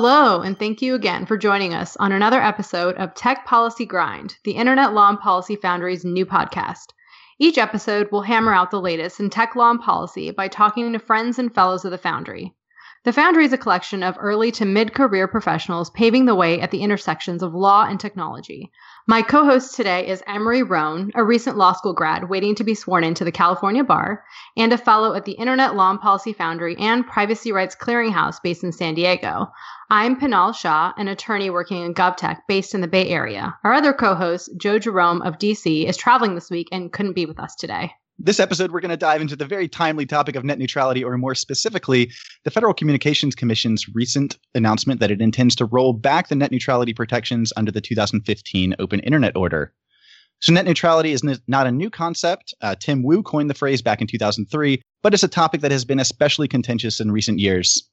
Hello, and thank you again for joining us on another episode of Tech Policy Grind, the Internet Law and Policy Foundry's new podcast. Each episode will hammer out the latest in tech law and policy by talking to friends and fellows of the Foundry. The Foundry is a collection of early to mid-career professionals paving the way at the intersections of law and technology. My co-host today is Emery Roan, a recent law school grad waiting to be sworn into the California bar, and a fellow at the Internet Law and Policy Foundry and Privacy Rights Clearinghouse based in San Diego. I'm Pinal Shah, an attorney working in GovTech based in the Bay Area. Our other co-host, Joe Jerome of DC, is traveling this week and couldn't be with us today. This episode, we're going to dive into the very timely topic of net neutrality, or more specifically, the Federal Communications Commission's recent announcement that it intends to roll back the net neutrality protections under the 2015 Open Internet Order. So net neutrality is not a new concept. Tim Wu coined the phrase back in 2003, but it's a topic that has been especially contentious in recent years.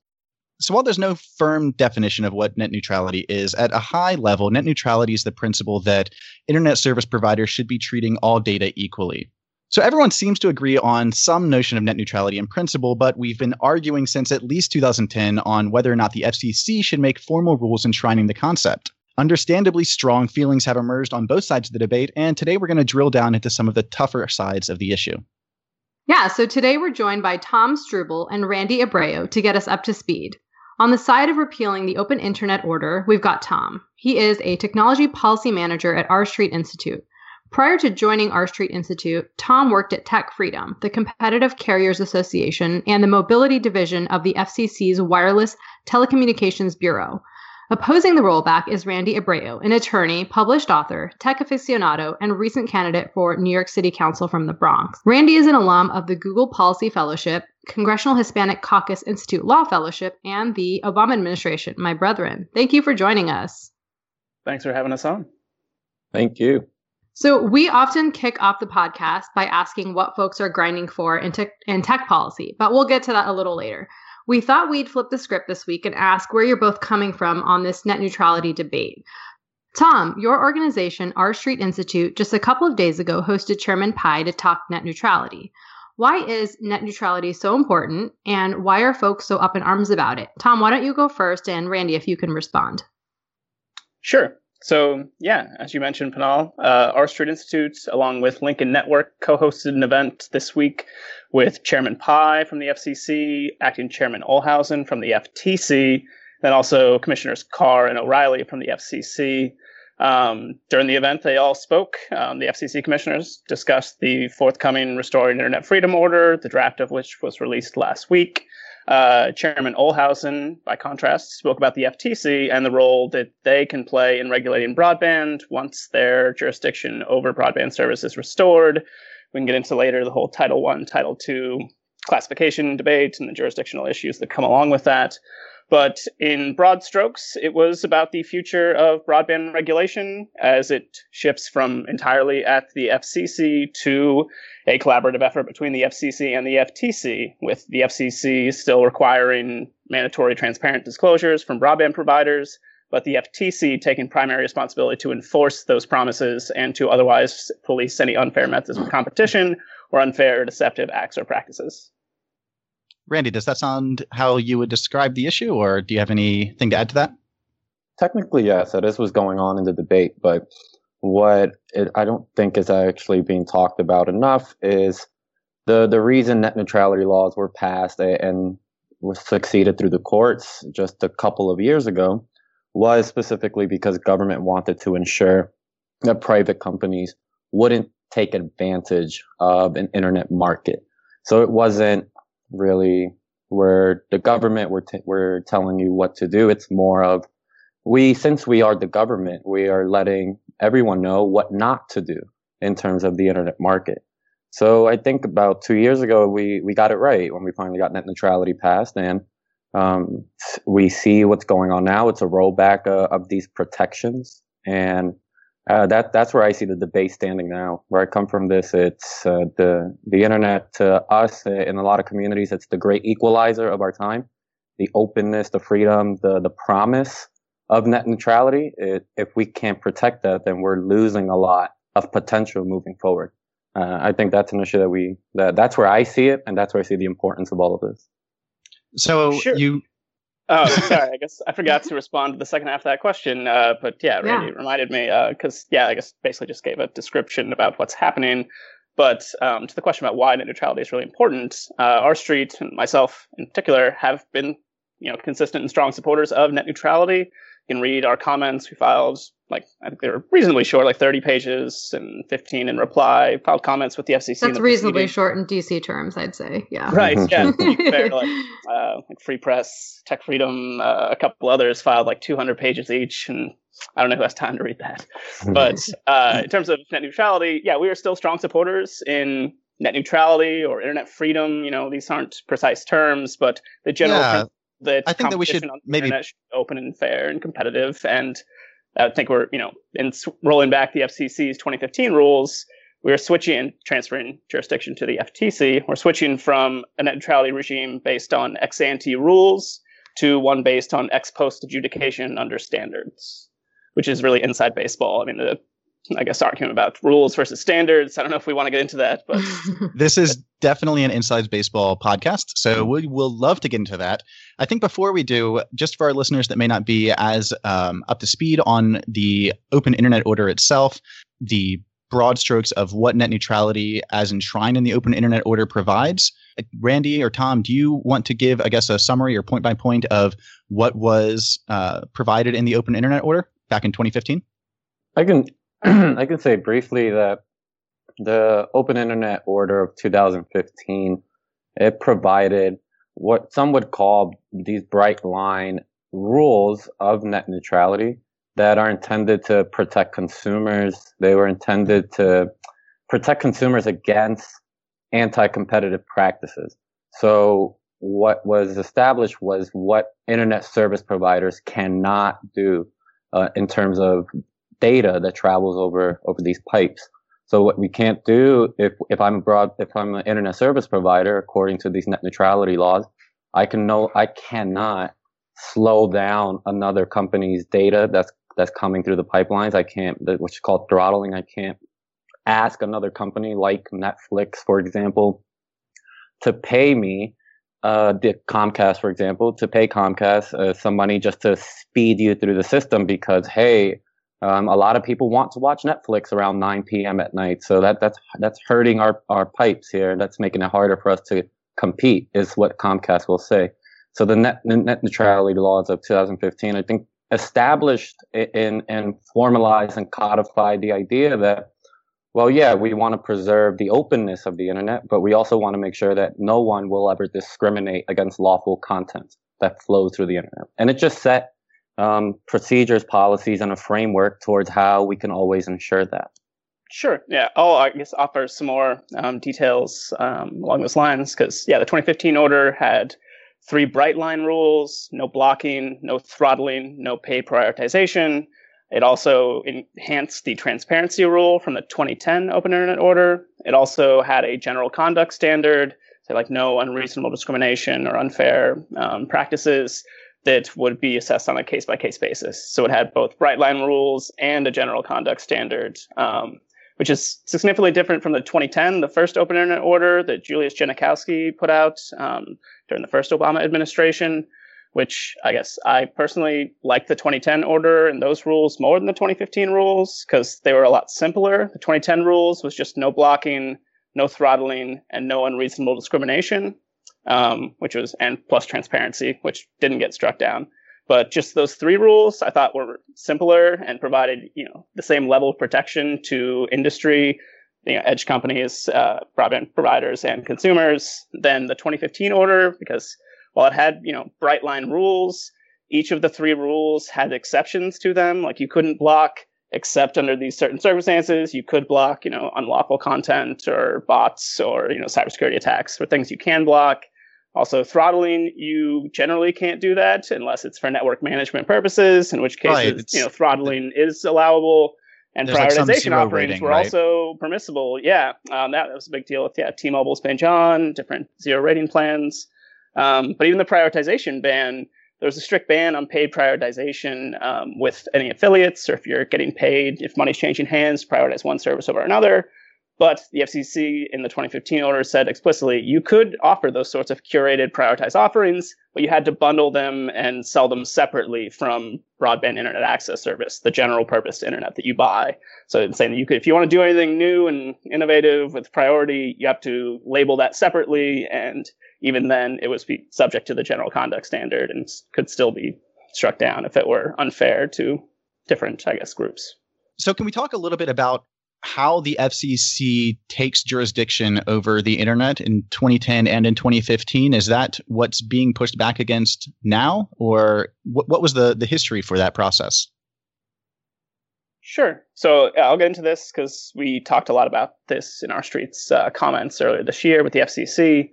So while there's no firm definition of what net neutrality is, at a high level, net neutrality is the principle that internet service providers should be treating all data equally. So everyone seems to agree on some notion of net neutrality in principle, but we've been arguing since at least 2010 on whether or not the FCC should make formal rules enshrining the concept. Understandably, strong feelings have emerged on both sides of the debate, and today we're going to drill down into some of the tougher sides of the issue. Yeah, so today we're joined by Tom Struble and Randy Abreu to get us up to speed. On the side of repealing the Open Internet Order, we've got Tom. He is a technology policy manager at R Street Institute. Prior to joining R Street Institute, Tom worked at Tech Freedom, the Competitive Carriers Association, and the Mobility Division of the FCC's Wireless Telecommunications Bureau. Opposing the rollback is Randy Abreu, an attorney, published author, tech aficionado, and recent candidate for New York City Council from the Bronx. Randy is an alum of the Google Policy Fellowship, Congressional Hispanic Caucus Institute Law Fellowship, and the Obama Administration. My brethren, thank you for joining us. Thanks for having us on. Thank you. So we often kick off the podcast by asking what folks are grinding for in tech policy, but we'll get to that a little later. We thought we'd flip the script this week and ask where you're both coming from on this net neutrality debate. Tom, your organization, R Street Institute, just a couple of days ago hosted Chairman Pai to talk net neutrality. Why is net neutrality so important, and why are folks so up in arms about it? Tom, why don't you go first, and Randy, if you can respond. Sure. So yeah, as you mentioned, Pinal, R Street Institute, along with Lincoln Network, co-hosted an event this week with Chairman Pai from the FCC, Acting Chairman Olhausen from the FTC, and also Commissioners Carr and O'Reilly from the FCC. During the event, they all spoke. The FCC commissioners discussed the forthcoming Restoring Internet Freedom Order, the draft of which was released last week. Chairman Olhausen, by contrast, spoke about the FTC and the role that they can play in regulating broadband once their jurisdiction over broadband service is restored. We can get into later the whole Title I, Title II classification debate and the jurisdictional issues that come along with that. But in broad strokes, it was about the future of broadband regulation as it shifts from entirely at the FCC to a collaborative effort between the FCC and the FTC, with the FCC still requiring mandatory transparent disclosures from broadband providers, but the FTC taking primary responsibility to enforce those promises and to otherwise police any unfair methods of competition or unfair or deceptive acts or practices. Randy, does that sound how you would describe the issue, or do you have anything to add to that? Technically, yes. That is what's going on in the debate, but I don't think is actually being talked about enough is the reason net neutrality laws were passed and were succeeded through the courts just a couple of years ago was specifically because government wanted to ensure that private companies wouldn't take advantage of an internet market. So it wasn't really where the government we're telling you what to do. It's more of since we are the government, we are letting everyone know what not to do in terms of the internet market. So I think about 2 years ago, we got it right when we finally got net neutrality passed. And we see what's going on now. It's a rollback of these protections. And that's where I see the debate standing now. Where I come from this, it's the internet to us in a lot of communities, it's the great equalizer of our time. The openness, the freedom, the promise of net neutrality. If we can't protect that, then we're losing a lot of potential moving forward. I think that's an issue that's where I see it, and that's where I see the importance of all of this. So sure. You Oh, sorry. I guess I forgot to respond to the second half of that question. But yeah, Randy reminded me because, I guess basically just gave a description about what's happening. But to the question about why net neutrality is really important, R Street and myself in particular have been, consistent and strong supporters of net neutrality. You can read our comments. We filed, I think they were reasonably short, 30 pages and 15 in reply. Filed comments with the FCC. That's reasonably short in DC terms, I'd say. Yeah. Right. Yeah. Fair, Free Press, Tech Freedom, a couple others filed 200 pages each, and I don't know who has time to read that. But in terms of net neutrality, yeah, we are still strong supporters in net neutrality or internet freedom. These aren't precise terms, but the general. Yeah. I think that we should maybe open and fair and competitive, and I think we're in rolling back the FCC's 2015 rules, we're switching and transferring jurisdiction to the FTC. We're switching from a net neutrality regime based on ex ante rules to one based on ex post adjudication under standards, which is really inside baseball. I mean, I guess argument about rules versus standards. I don't know if we want to get into that, but this is definitely an Inside Baseball podcast, so we will love to get into that. I think before we do, just for our listeners that may not be as up to speed on the Open Internet Order itself, the broad strokes of what net neutrality as enshrined in the Open Internet Order provides. Randy or Tom, do you want to give, I guess, a summary or point by point of what was provided in the Open Internet Order back in 2015? I can say briefly that the Open Internet Order of 2015, it provided what some would call these bright line rules of net neutrality that are intended to protect consumers. They were intended to protect consumers against anti-competitive practices. So what was established was what internet service providers cannot do in terms of data that travels over these pipes. So what we can't do if I'm an internet service provider, according to these net neutrality laws, I cannot slow down another company's data that's coming through the pipelines. I can't, which is called throttling. I can't ask another company like Netflix, for example, to pay me Comcast some money just to speed you through the system because hey. A lot of people want to watch Netflix around 9 p.m. at night. So that's hurting our pipes here. That's making it harder for us to compete is what Comcast will say. So the net neutrality laws of 2015, I think, established and formalized and codified the idea that, we want to preserve the openness of the internet, but we also want to make sure that no one will ever discriminate against lawful content that flows through the internet. And it just set procedures, policies, and a framework towards how we can always ensure that. Sure. Yeah. I'll, offer some more details along those lines because, the 2015 order had 3 bright line rules, no blocking, no throttling, no pay prioritization. It also enhanced the transparency rule from the 2010 Open Internet Order. It also had a general conduct standard, no unreasonable discrimination or unfair practices that would be assessed on a case-by-case basis. So it had both bright-line rules and a general conduct standard, which is significantly different from the 2010, the first Open Internet Order that Julius Janikowski put out during the first Obama administration, which I guess I personally liked the 2010 order and those rules more than the 2015 rules because they were a lot simpler. The 2010 rules was just no blocking, no throttling, and no unreasonable discrimination. Which was, and plus transparency, which didn't get struck down. But just those 3 rules I thought were simpler and provided, the same level of protection to industry, edge companies, broadband providers and consumers than the 2015 order, because while it had, bright line rules, each of the 3 rules had exceptions to them. Like you couldn't block except under these certain circumstances. You could block, unlawful content or bots or, cybersecurity attacks or things you can block. Also, throttling, you generally can't do that unless it's for network management purposes, in which cases, throttling is allowable. And prioritization offerings were also permissible. Yeah, that was a big deal with T-Mobile's ban on different zero rating plans. But even the prioritization ban, there was a strict ban on paid prioritization with any affiliates, or if you're getting paid, if money's changing hands, prioritize one service over another. But the FCC in the 2015 order said explicitly, you could offer those sorts of curated, prioritized offerings, but you had to bundle them and sell them separately from broadband internet access service, the general purpose internet that you buy. So it's saying that you could, if you want to do anything new and innovative with priority, you have to label that separately. And even then, it was subject to the general conduct standard and could still be struck down if it were unfair to different, I guess, groups. So can we talk a little bit about how the FCC takes jurisdiction over the internet in 2010 and in 2015? Is that what's being pushed back against now? Or what was the history for that process? Sure. So I'll get into this because we talked a lot about this in our Street's comments earlier this year with the FCC,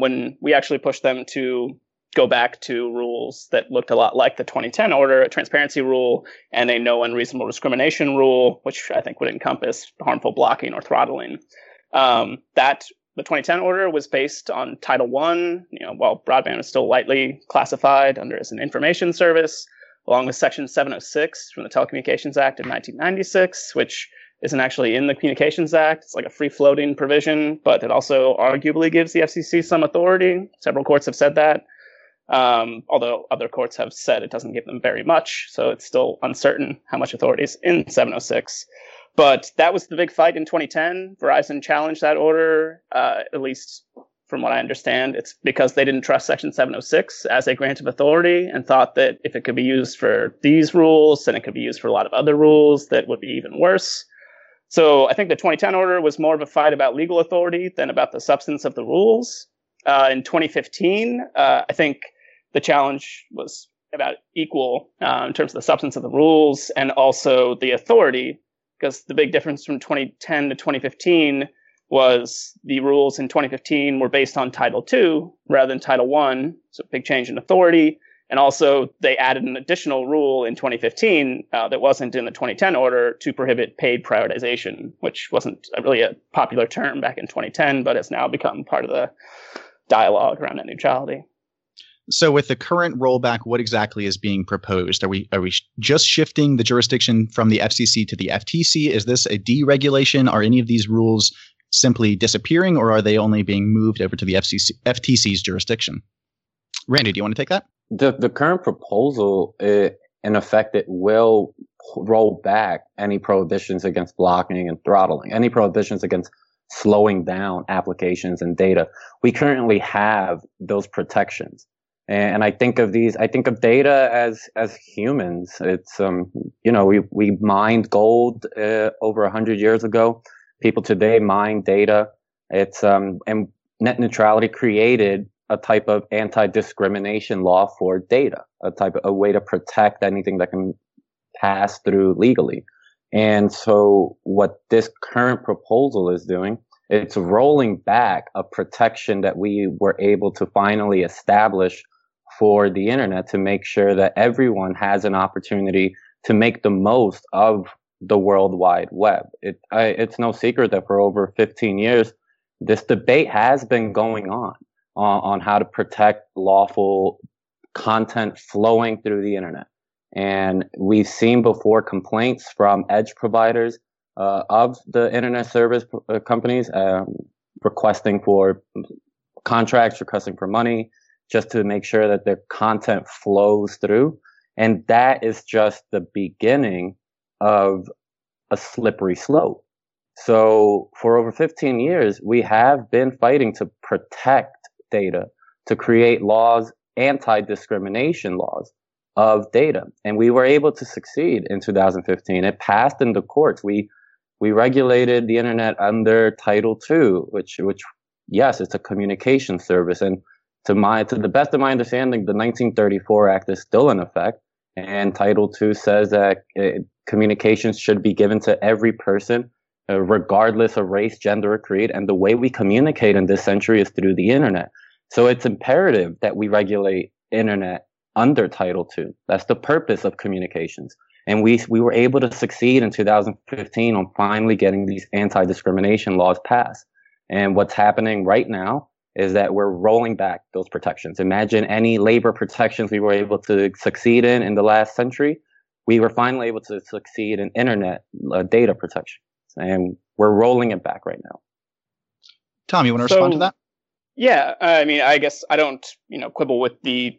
when we actually pushed them to go back to rules that looked a lot like the 2010 order, a transparency rule, and a no unreasonable discrimination rule, which I think would encompass harmful blocking or throttling. The 2010 order was based on Title I, while broadband is still lightly classified under as an information service, along with Section 706 from the Telecommunications Act of 1996, which isn't actually in the Communications Act. It's like a free-floating provision, but it also arguably gives the FCC some authority. Several courts have said that. Although other courts have said it doesn't give them very much, so it's still uncertain how much authority is in 706. But that was the big fight in 2010. Verizon challenged that order, at least from what I understand. It's because they didn't trust Section 706 as a grant of authority and thought that if it could be used for these rules, then it could be used for a lot of other rules that would be even worse. So I think the 2010 order was more of a fight about legal authority than about the substance of the rules. In 2015, I think the challenge was about equal in terms of the substance of the rules and also the authority, because the big difference from 2010 to 2015 was the rules in 2015 were based on Title II rather than Title I, so big change in authority. And also they added an additional rule in 2015 that wasn't in the 2010 order to prohibit paid prioritization, which wasn't really a popular term back in 2010, but has now become part of the dialogue around net neutrality. So with the current rollback, what exactly is being proposed? Are we just shifting the jurisdiction from the FCC to the FTC? Is this a deregulation? Are any of these rules simply disappearing, or are they only being moved over to the FTC's jurisdiction? Randy, do you want to take that? The current proposal, in effect, it will roll back any prohibitions against blocking and throttling, any prohibitions against slowing down applications and data. We currently have those protections. And I think of data as humans. It's, we mined gold, over 100 years ago. People today mine data. It's, and net neutrality created a type of anti-discrimination law for data, a way to protect anything that can pass through legally. And so what this current proposal is doing, it's rolling back a protection that we were able to finally establish for the internet to make sure that everyone has an opportunity to make the most of the World Wide Web. It's no secret that for over 15 years, this debate has been going on how to protect lawful content flowing through the internet. And we've seen before complaints from edge providers of the internet service companies requesting for contracts, requesting for money, just to make sure that their content flows through. And that is just the beginning of a slippery slope. So for over 15 years, we have been fighting to protect data, to create laws, anti-discrimination laws of data. And we were able to succeed in 2015. It passed in the courts. We regulated the internet under Title II, which yes, it's a communication service. And to the best of my understanding, the 1934 Act is still in effect. And Title II says that communications should be given to every person, regardless of race, gender, or creed. And the way we communicate in this century is through the internet. So it's imperative that we regulate internet under Title II. That's the purpose of communications. And we were able to succeed in 2015 on finally getting these anti-discrimination laws passed. And what's happening right now is that we're rolling back those protections. Imagine any labor protections we were able to succeed in the last century. We were finally able to succeed in internet data protection. and we're rolling it back right now. Tom, you want to respond to that? Yeah, I mean, I guess I don't, quibble with the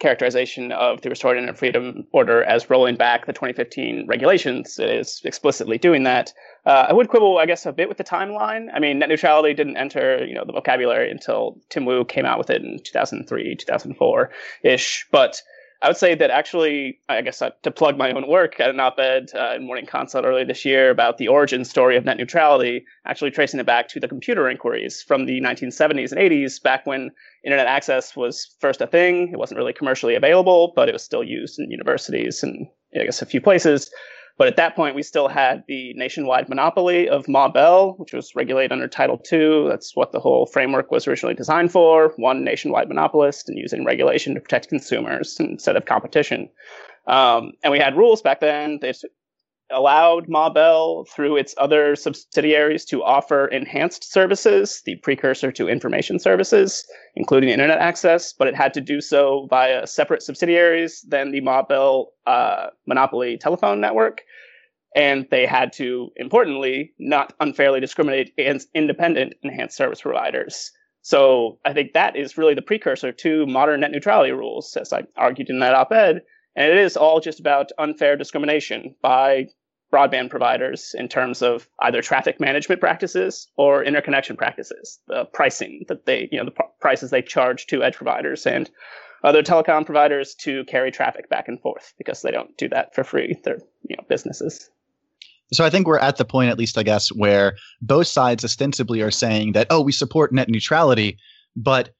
characterization of the Restored Internet Freedom Order as rolling back the 2015 regulations. It is explicitly doing that. I would quibble, I guess, a bit with the timeline. I mean, net neutrality didn't enter, the vocabulary until Tim Wu came out with it in 2003, 2004-ish. But I would say that actually, I guess to plug my own work at an op-ed in Morning Consult earlier this year about the origin story of net neutrality, actually tracing it back to the computer inquiries from the 1970s and 80s, back when internet access was first a thing. It wasn't really commercially available, but it was still used in universities and I guess a few places. But at that point, we still had the nationwide monopoly of Ma Bell, which was regulated under Title II. That's what the whole framework was originally designed for, one nationwide monopolist and using regulation to protect consumers instead of competition. And we had rules back then that allowed Ma Bell through its other subsidiaries to offer enhanced services, the precursor to information services, including internet access, but it had to do so via separate subsidiaries than the Ma Bell monopoly telephone network. And they had to, importantly, not unfairly discriminate against independent enhanced service providers. So I think that is really the precursor to modern net neutrality rules, as I argued in that op-ed. And it is all just about unfair discrimination by broadband providers in terms of either traffic management practices or interconnection practices, the pricing that they, the prices they charge to edge providers and other telecom providers to carry traffic back and forth because they don't do that for free. They're, businesses. So I think we're at the point, at least I guess, where both sides ostensibly are saying that, we support net neutrality, but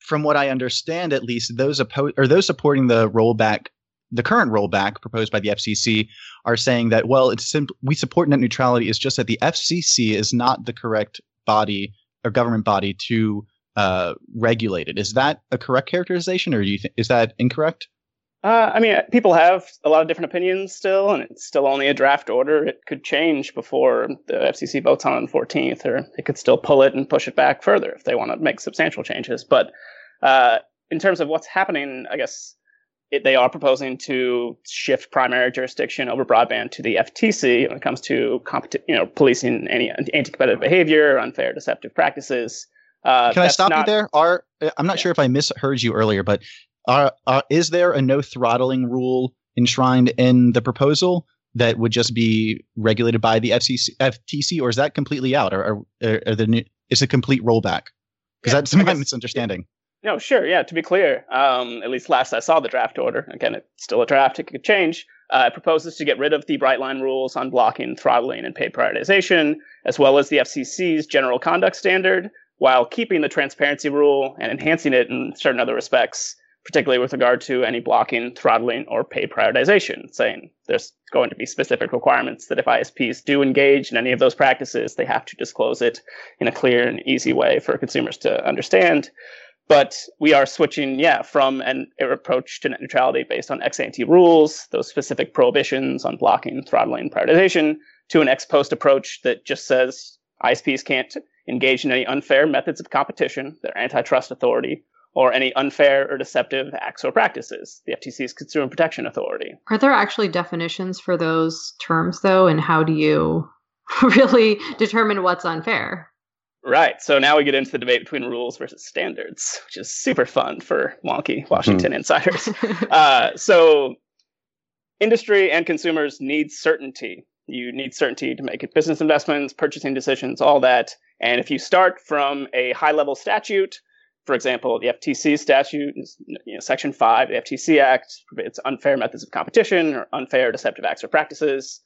from what I understand, at least those supporting the rollback, the current rollback proposed by the FCC, are saying that, it's simple. We support net neutrality. It's just that the FCC is not the correct body or government body to regulate it. Is that a correct characterization, or is that incorrect? People have a lot of different opinions still, and it's still only a draft order. It could change before the FCC votes on the 14th, or it could still pull it and push it back further if they want to make substantial changes. But in terms of what's happening, I guess, they are proposing to shift primary jurisdiction over broadband to the FTC when it comes to policing any anti-competitive behavior, unfair, deceptive practices. Can I stop you there? I'm not sure if I misheard you earlier, but is there a no throttling rule enshrined in the proposal that would just be regulated by the FTC, or is that completely out? Is it a complete rollback? Because that's my misunderstanding. No, sure. Yeah, to be clear, at least last I saw the draft order, again, it's still a draft, it could change, it proposes to get rid of the bright line rules on blocking, throttling, and paid prioritization, as well as the FCC's general conduct standard, while keeping the transparency rule and enhancing it in certain other respects, particularly with regard to any blocking, throttling, or paid prioritization, saying there's going to be specific requirements that if ISPs do engage in any of those practices, they have to disclose it in a clear and easy way for consumers to understand. But we are switching, from an approach to net neutrality based on ex-ante rules, those specific prohibitions on blocking, throttling, prioritization, to an ex-post approach that just says ISPs can't engage in any unfair methods of competition, their antitrust authority, or any unfair or deceptive acts or practices, the FTC's Consumer Protection Authority. Are there actually definitions for those terms, though, and how do you really determine what's unfair? Right. So now we get into the debate between rules versus standards, which is super fun for wonky Washington insiders. So industry and consumers need certainty. You need certainty to make business investments, purchasing decisions, all that. And if you start from a high-level statute, for example, the FTC statute, Section 5, the FTC Act, it's unfair methods of competition or unfair deceptive acts or practices.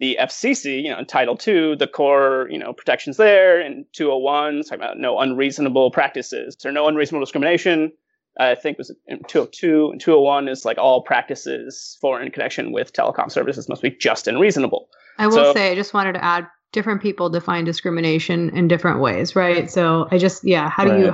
The FCC, in Title II, the core, protections there, and 201, talking about no unreasonable practices or no unreasonable discrimination. I think it was in 202 and 201 is like all practices for in connection with telecom services must be just and reasonable. I will say, I just wanted to add, different people define discrimination in different ways, right? So I just, how do you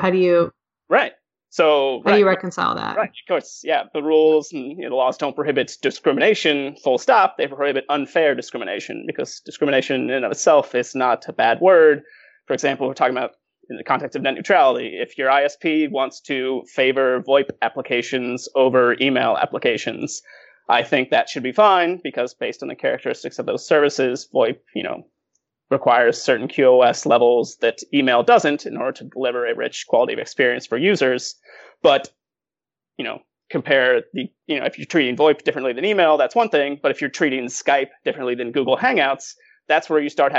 reconcile that? Right, of course. Yeah, the rules and the laws don't prohibit discrimination, full stop. They prohibit unfair discrimination because discrimination in and of itself is not a bad word. For example, we're talking about in the context of net neutrality. If your ISP wants to favor VoIP applications over email applications, I think that should be fine because based on the characteristics of those services, VoIP, requires certain QoS levels that email doesn't in order to deliver a rich quality of experience for users. But, you know, compare the, you know, if you're treating VoIP differently than email, that's one thing. But if you're treating Skype differently than Google Hangouts, that's where you start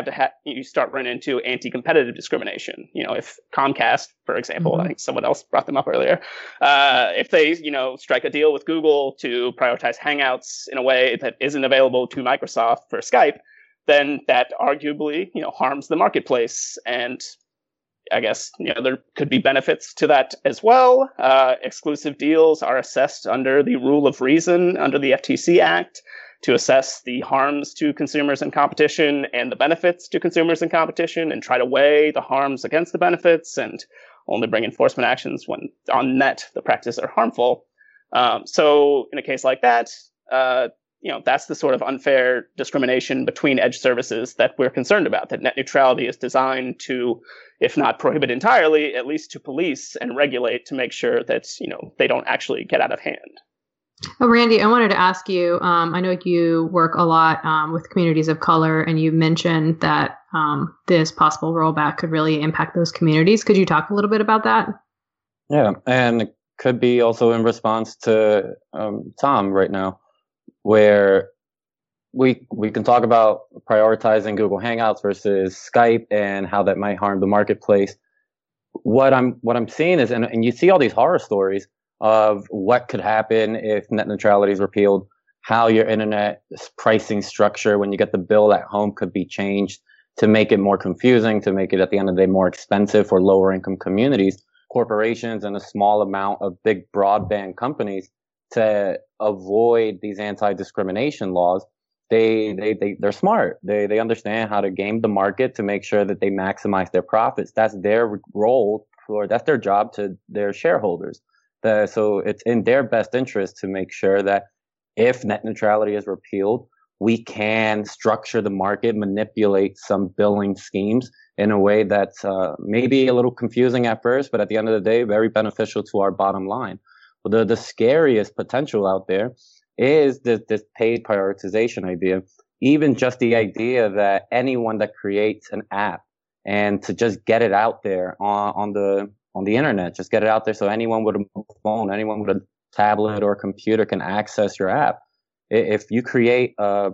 running into anti-competitive discrimination. You know, if Comcast, for example, I think someone else brought them up earlier, if they, you know, strike a deal with Google to prioritize Hangouts in a way that isn't available to Microsoft for Skype, then that arguably, you know, harms the marketplace. And I guess, you know, there could be benefits to that as well. Exclusive deals are assessed under the rule of reason under the FTC Act to assess the harms to consumers and competition and the benefits to consumers and competition, and try to weigh the harms against the benefits and only bring enforcement actions when on net the practices are harmful. So in a case like that, you know, that's the sort of unfair discrimination between edge services that we're concerned about, that net neutrality is designed to, if not prohibit entirely, at least to police and regulate to make sure that, you know, they don't actually get out of hand. Oh, Randy, I wanted to ask you, I know you work a lot with communities of color, and you mentioned that this possible rollback could really impact those communities. Could you talk a little bit about that? Yeah, and it could be also in response to Tom right now, where we can talk about prioritizing Google Hangouts versus Skype and how that might harm the marketplace. What I'm seeing is, and you see all these horror stories of what could happen if net neutrality is repealed, how your internet pricing structure when you get the bill at home could be changed to make it more confusing, to make it at the end of the day more expensive for lower income communities, corporations, and a small amount of big broadband companies to avoid these anti-discrimination laws. They're smart. They understand how to game the market to make sure that they maximize their profits. That's their role, or that's their job to their shareholders. So it's in their best interest to make sure that if net neutrality is repealed, we can structure the market, manipulate some billing schemes in a way that's maybe a little confusing at first, but at the end of the day, very beneficial to our bottom line. The scariest potential out there is this paid prioritization idea. Even just the idea that anyone that creates an app and to just get it out there on the internet, just get it out there so anyone with a phone, anyone with a tablet or a computer can access your app. If you create a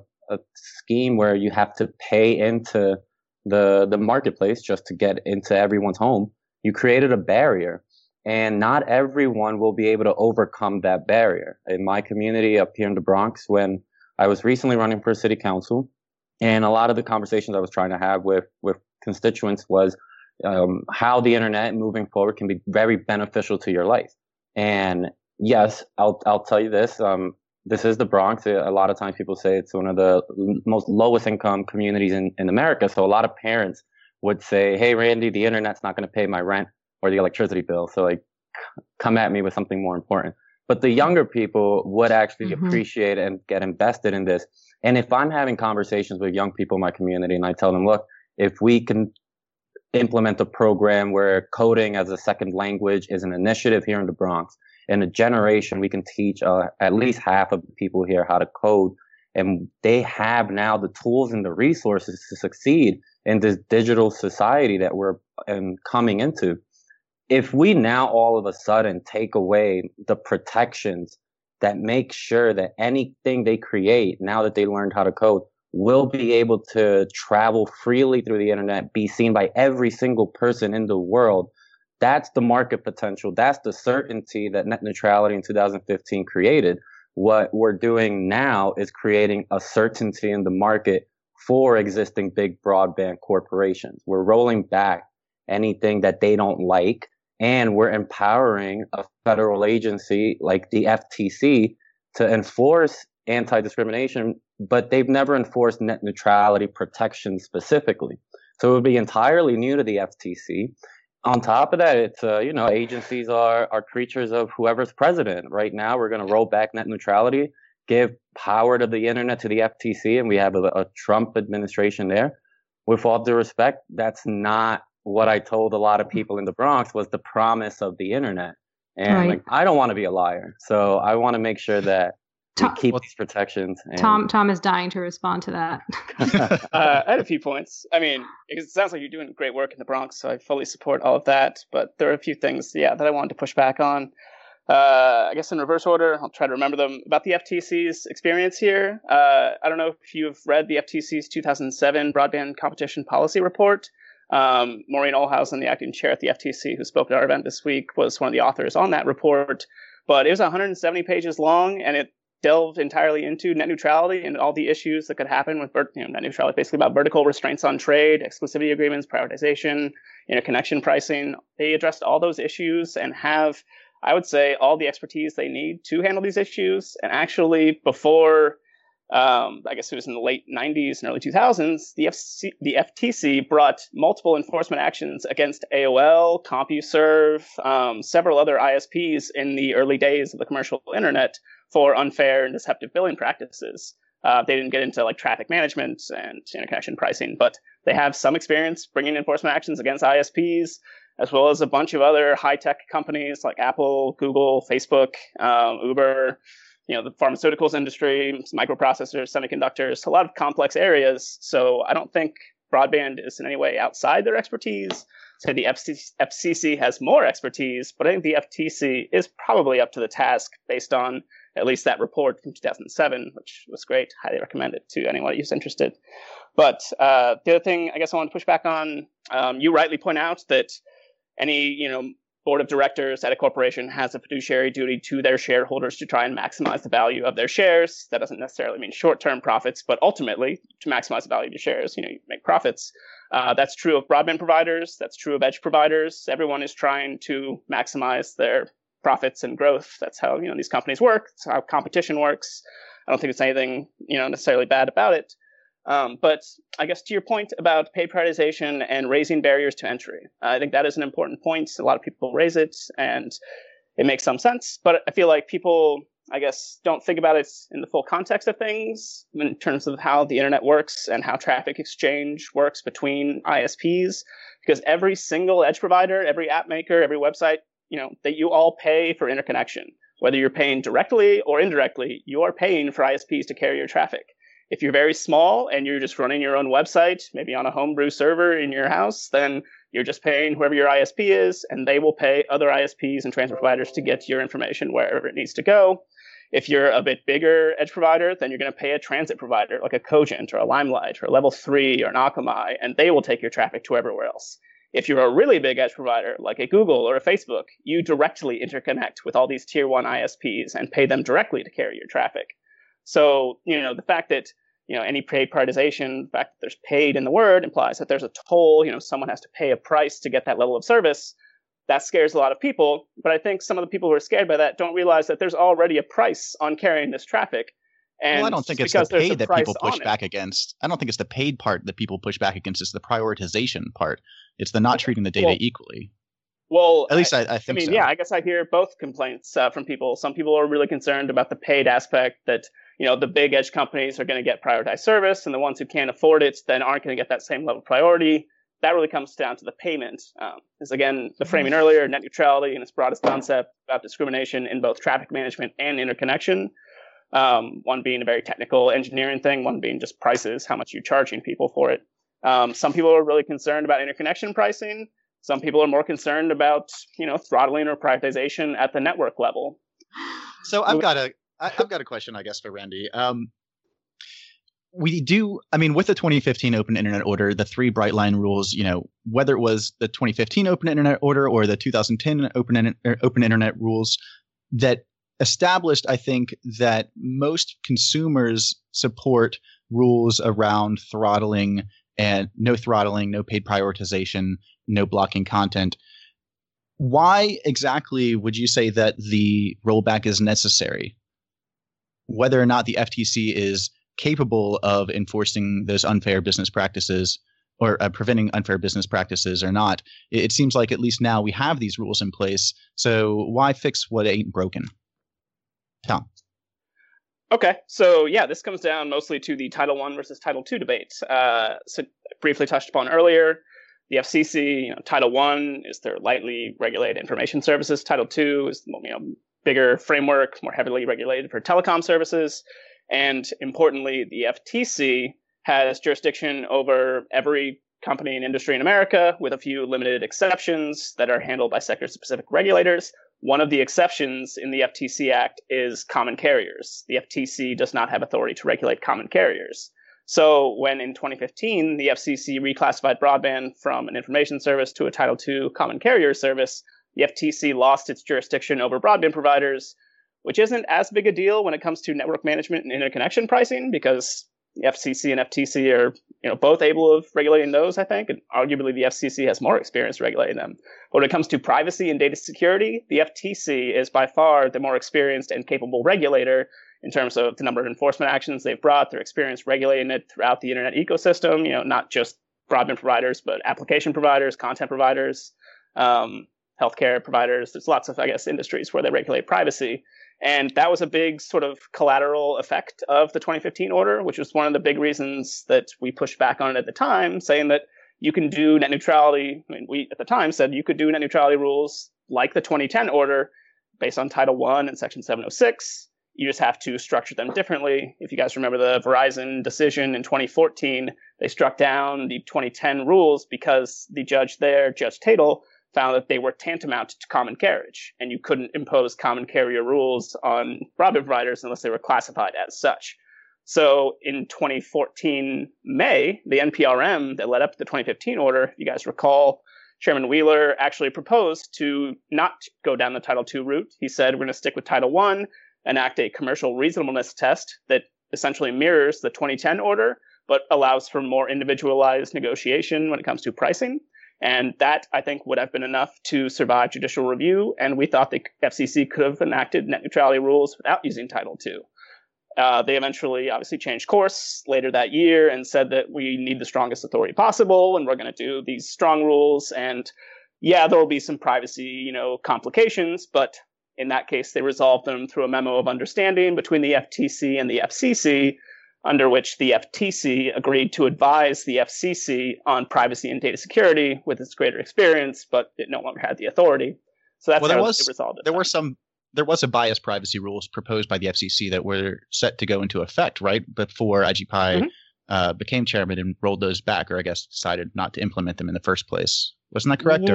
scheme where you have to pay into the marketplace just to get into everyone's home, you created a barrier. And not everyone will be able to overcome that barrier. In my community up here in the Bronx, when I was recently running for city council, and a lot of the conversations I was trying to have with constituents was how the internet moving forward can be very beneficial to your life. And yes, I'll tell you this. This is the Bronx. A lot of times people say it's one of the most lowest income communities in America. So a lot of parents would say, hey, Randy, the internet's not going to pay my rent or the electricity bill, so like come at me with something more important. But the younger people would actually appreciate and get invested in this. And if I'm having conversations with young people in my community and I tell them, look, if we can implement a program where coding as a second language is an initiative here in the Bronx, in a generation we can teach at least half of the people here how to code, and they have now the tools and the resources to succeed in this digital society that we're coming into. If we now all of a sudden take away the protections that make sure that anything they create, now that they learned how to code, will be able to travel freely through the internet, be seen by every single person in the world, that's the market potential. That's the certainty that net neutrality in 2015 created. What we're doing now is creating a certainty in the market for existing big broadband corporations. We're rolling back anything that they don't like. And we're empowering a federal agency like the FTC to enforce anti-discrimination, but they've never enforced net neutrality protection specifically. So it would be entirely new to the FTC. On top of that, it's you know, agencies are creatures of whoever's president. Right now, we're going to roll back net neutrality, give power to the internet to the FTC, and we have a Trump administration there. With all due respect, that's not what I told a lot of people in the Bronx was the promise of the internet. And right. Like, I don't want to be a liar. So I want to make sure that keep these protections. And... Tom is dying to respond to that. I had a few points. I mean, it sounds like you're doing great work in the Bronx, so I fully support all of that. But there are a few things, that I wanted to push back on. I guess in reverse order, I'll try to remember them. About the FTC's experience here, I don't know if you've read the FTC's 2007 Broadband Competition Policy Report. Maureen Olhausen, the acting chair at the FTC, who spoke at our event this week, was one of the authors on that report. But it was 170 pages long, and it delved entirely into net neutrality and all the issues that could happen with net neutrality, basically about vertical restraints on trade, exclusivity agreements, prioritization, interconnection pricing. They addressed all those issues and have, I would say, all the expertise they need to handle these issues. And actually, before, I guess it was in the late 90s and early 2000s, the FTC brought multiple enforcement actions against AOL, CompuServe, several other ISPs in the early days of the commercial internet for unfair and deceptive billing practices. They didn't get into like traffic management and interconnection pricing, but they have some experience bringing enforcement actions against ISPs, as well as a bunch of other high-tech companies like Apple, Google, Facebook, Uber, the pharmaceuticals industry, microprocessors, semiconductors, a lot of complex areas. So I don't think broadband is in any way outside their expertise. So the FCC has more expertise, but I think the FTC is probably up to the task based on at least that report from 2007, which was great. Highly recommend it to anyone who's interested. But the other thing I guess I want to push back on, you rightly point out that any, board of directors at a corporation has a fiduciary duty to their shareholders to try and maximize the value of their shares. That doesn't necessarily mean short-term profits, but ultimately to maximize the value of your shares, you make profits. That's true of broadband providers. That's true of edge providers. Everyone is trying to maximize their profits and growth. That's how, these companies work. That's how competition works. I don't think it's anything, necessarily bad about it. But I guess to your point about pay prioritization and raising barriers to entry, I think that is an important point. A lot of people raise it, and it makes some sense. But I feel like people, I guess, don't think about it in the full context of things in terms of how the internet works and how traffic exchange works between ISPs, because every single edge provider, every app maker, every website, that you all pay for interconnection. Whether you're paying directly or indirectly, you are paying for ISPs to carry your traffic. If you're very small and you're just running your own website, maybe on a homebrew server in your house, then you're just paying whoever your ISP is, and they will pay other ISPs and transport providers to get your information wherever it needs to go. If you're a bit bigger edge provider, then you're going to pay a transit provider like a Cogent or a Limelight or a Level 3 or an Akamai, and they will take your traffic to everywhere else. If you're a really big edge provider like a Google or a Facebook, you directly interconnect with all these tier 1 ISPs and pay them directly to carry your traffic. So, the fact that, any pay prioritization, the fact that there's paid in the word implies that there's a toll, someone has to pay a price to get that level of service. That scares a lot of people. But I think some of the people who are scared by that don't realize that there's already a price on carrying this traffic. And well, I don't think it's the pay that people push back against. I don't think it's the paid part that people push back against. It's the prioritization part. It's the not treating the data equally. Well, at least I think so. I guess I hear both complaints from people. Some people are really concerned about the paid aspect that, the big edge companies are going to get prioritized service, and the ones who can't afford it then aren't going to get that same level of priority. That really comes down to the payment. Is again, the framing earlier, net neutrality in its broadest concept about discrimination in both traffic management and interconnection. One being a very technical engineering thing, one being just prices, how much you're charging people for it. Some people are really concerned about interconnection pricing. Some people are more concerned about, throttling or prioritization at the network level. So I've got a question, I guess, for Randy. With the 2015 Open Internet Order, the three bright line rules, whether it was the 2015 Open Internet Order or the 2010 Open Internet rules that established, I think, that most consumers support rules around throttling, no paid prioritization, no blocking content. Why exactly would you say that the rollback is necessary? Whether or not the FTC is capable of enforcing those unfair business practices or preventing unfair business practices or not, it seems like at least now we have these rules in place. So why fix what ain't broken? Tom. Okay. So, this comes down mostly to the Title I versus Title II debate. So briefly touched upon earlier. The FCC, Title I is their lightly regulated information services. Title II is bigger framework, more heavily regulated for telecom services. And importantly, the FTC has jurisdiction over every company and industry in America, with a few limited exceptions that are handled by sector-specific regulators. One of the exceptions in the FTC Act is common carriers. The FTC does not have authority to regulate common carriers. So when in 2015, the FCC reclassified broadband from an information service to a Title II common carrier service, the FTC lost its jurisdiction over broadband providers, which isn't as big a deal when it comes to network management and interconnection pricing, because the FCC and FTC are both able of regulating those, I think, and arguably the FCC has more experience regulating them. But when it comes to privacy and data security, the FTC is by far the more experienced and capable regulator in terms of the number of enforcement actions they've brought, their experience regulating it throughout the internet ecosystem, not just broadband providers, but application providers, content providers, healthcare providers. There's lots of, industries where they regulate privacy. And that was a big sort of collateral effect of the 2015 order, which was one of the big reasons that we pushed back on it at the time, saying that you can do net neutrality. I mean, we at the time said you could do net neutrality rules like the 2010 order based on Title I and Section 706. You just have to structure them differently. If you guys remember the Verizon decision in 2014, they struck down the 2010 rules because the judge there, Judge Tatel, found that they were tantamount to common carriage, and you couldn't impose common carrier rules on broadband providers unless they were classified as such. So in 2014 May, the NPRM that led up to the 2015 order, if you guys recall, Chairman Wheeler actually proposed to not go down the Title II route. He said, we're going to stick with Title I, enact a commercial reasonableness test that essentially mirrors the 2010 order, but allows for more individualized negotiation when it comes to pricing. And that, I think, would have been enough to survive judicial review. And we thought the FCC could have enacted net neutrality rules without using Title II. They eventually, obviously, changed course later that year and said that we need the strongest authority possible, and we're going to do these strong rules. And yeah, there will be some privacy, complications, but in that case, they resolved them through a memo of understanding between the FTC and the FCC, under which the FTC agreed to advise the FCC on privacy and data security with its greater experience, but it no longer had the authority. So that's how it resolved it. There was a biased privacy rules proposed by the FCC that were set to go into effect right before IG Pai became chairman and rolled those back, or I guess decided not to implement them in the first place. Wasn't that correct?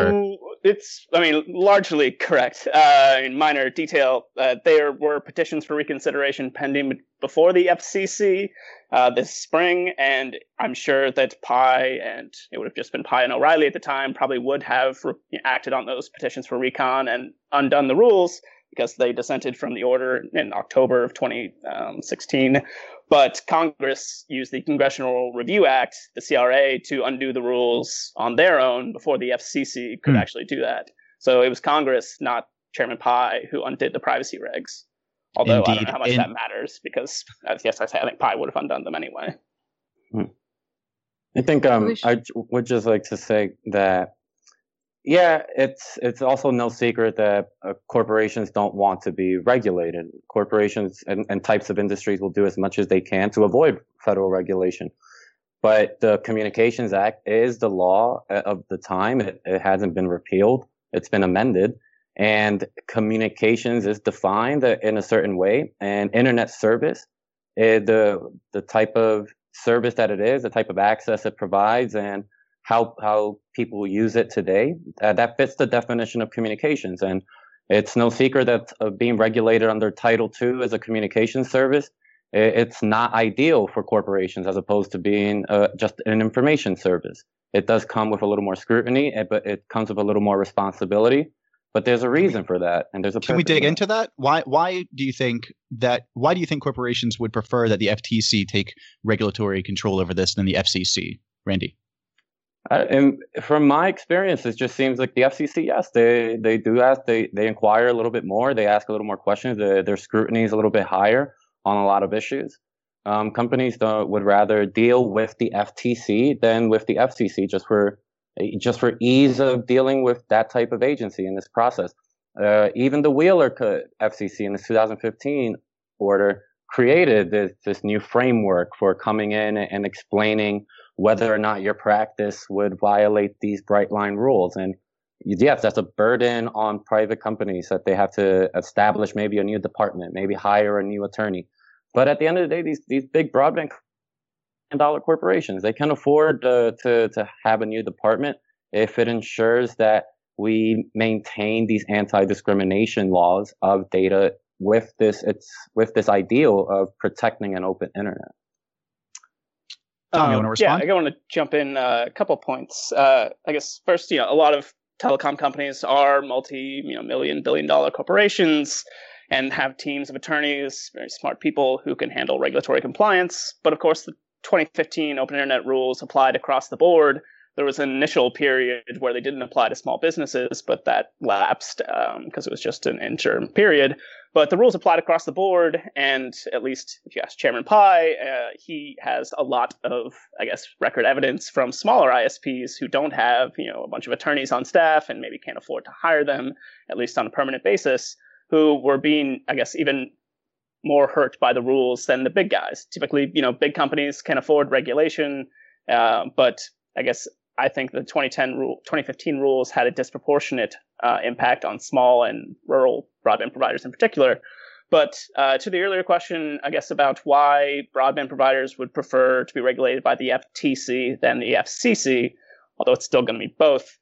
It's largely correct. In minor detail, there were petitions for reconsideration pending before the FCC this spring, and I'm sure that Pai, and it would have just been Pai and O'Reilly at the time, probably would have acted on those petitions for recon and undone the rules, because they dissented from the order in October of 2016. But Congress used the Congressional Review Act, the CRA, to undo the rules on their own before the FCC could actually do that. So it was Congress, not Chairman Pai, who undid the privacy regs. Although I don't know how much that matters, because I think Pai would have undone them anyway. I think I would just like to say that it's also no secret that corporations don't want to be regulated. Corporations and types of industries will do as much as they can to avoid federal regulation. But the Communications Act is the law of the time. It hasn't been repealed. It's been amended. And communications is defined in a certain way. And internet service, the type of service that it is, the type of access it provides, and how people use it today, that fits the definition of communications. And it's no secret that being regulated under Title II as a communications service, it's not ideal for corporations as opposed to being just an information service. It does come with a little more scrutiny, but it comes with a little more responsibility. But there's a reason for that, and there's a. Can we dig into that? Why do you think corporations would prefer that the FTC take regulatory control over this than the FCC, Randy? And from my experience, it just seems like the FCC, yes, they do ask, they inquire a little bit more, they ask a little more questions, their scrutiny is a little bit higher on a lot of issues. Companies would rather deal with the FTC than with the FCC, just for ease of dealing with that type of agency in this process. Even the Wheeler FCC in the 2015 order created this new framework for coming in and explaining whether or not your practice would violate these bright line rules. And yes, that's a burden on private companies that they have to establish maybe a new department, maybe hire a new attorney. But at the end of the day, these big broadband dollar corporations, they can afford to have a new department if it ensures that we maintain these anti-discrimination laws of data with this ideal of protecting an open internet. Tom, you want to respond? Yeah, I want to jump in a couple points. I guess first, a lot of telecom companies are multi-million, billion-dollar corporations and have teams of attorneys, very smart people who can handle regulatory compliance. But of course, the 2015 Open Internet rules applied across the board. There was an initial period where they didn't apply to small businesses, but that lapsed because it was just an interim period. But the rules applied across the board, and at least if you ask Chairman Pai, he has a lot of, record evidence from smaller ISPs who don't have, a bunch of attorneys on staff and maybe can't afford to hire them, at least on a permanent basis, who were being, even more hurt by the rules than the big guys. Typically, big companies can afford regulation, I think the 2015 rules had a disproportionate impact on small and rural broadband providers in particular. But to the earlier question, about why broadband providers would prefer to be regulated by the FTC than the FCC, although it's still going to be both,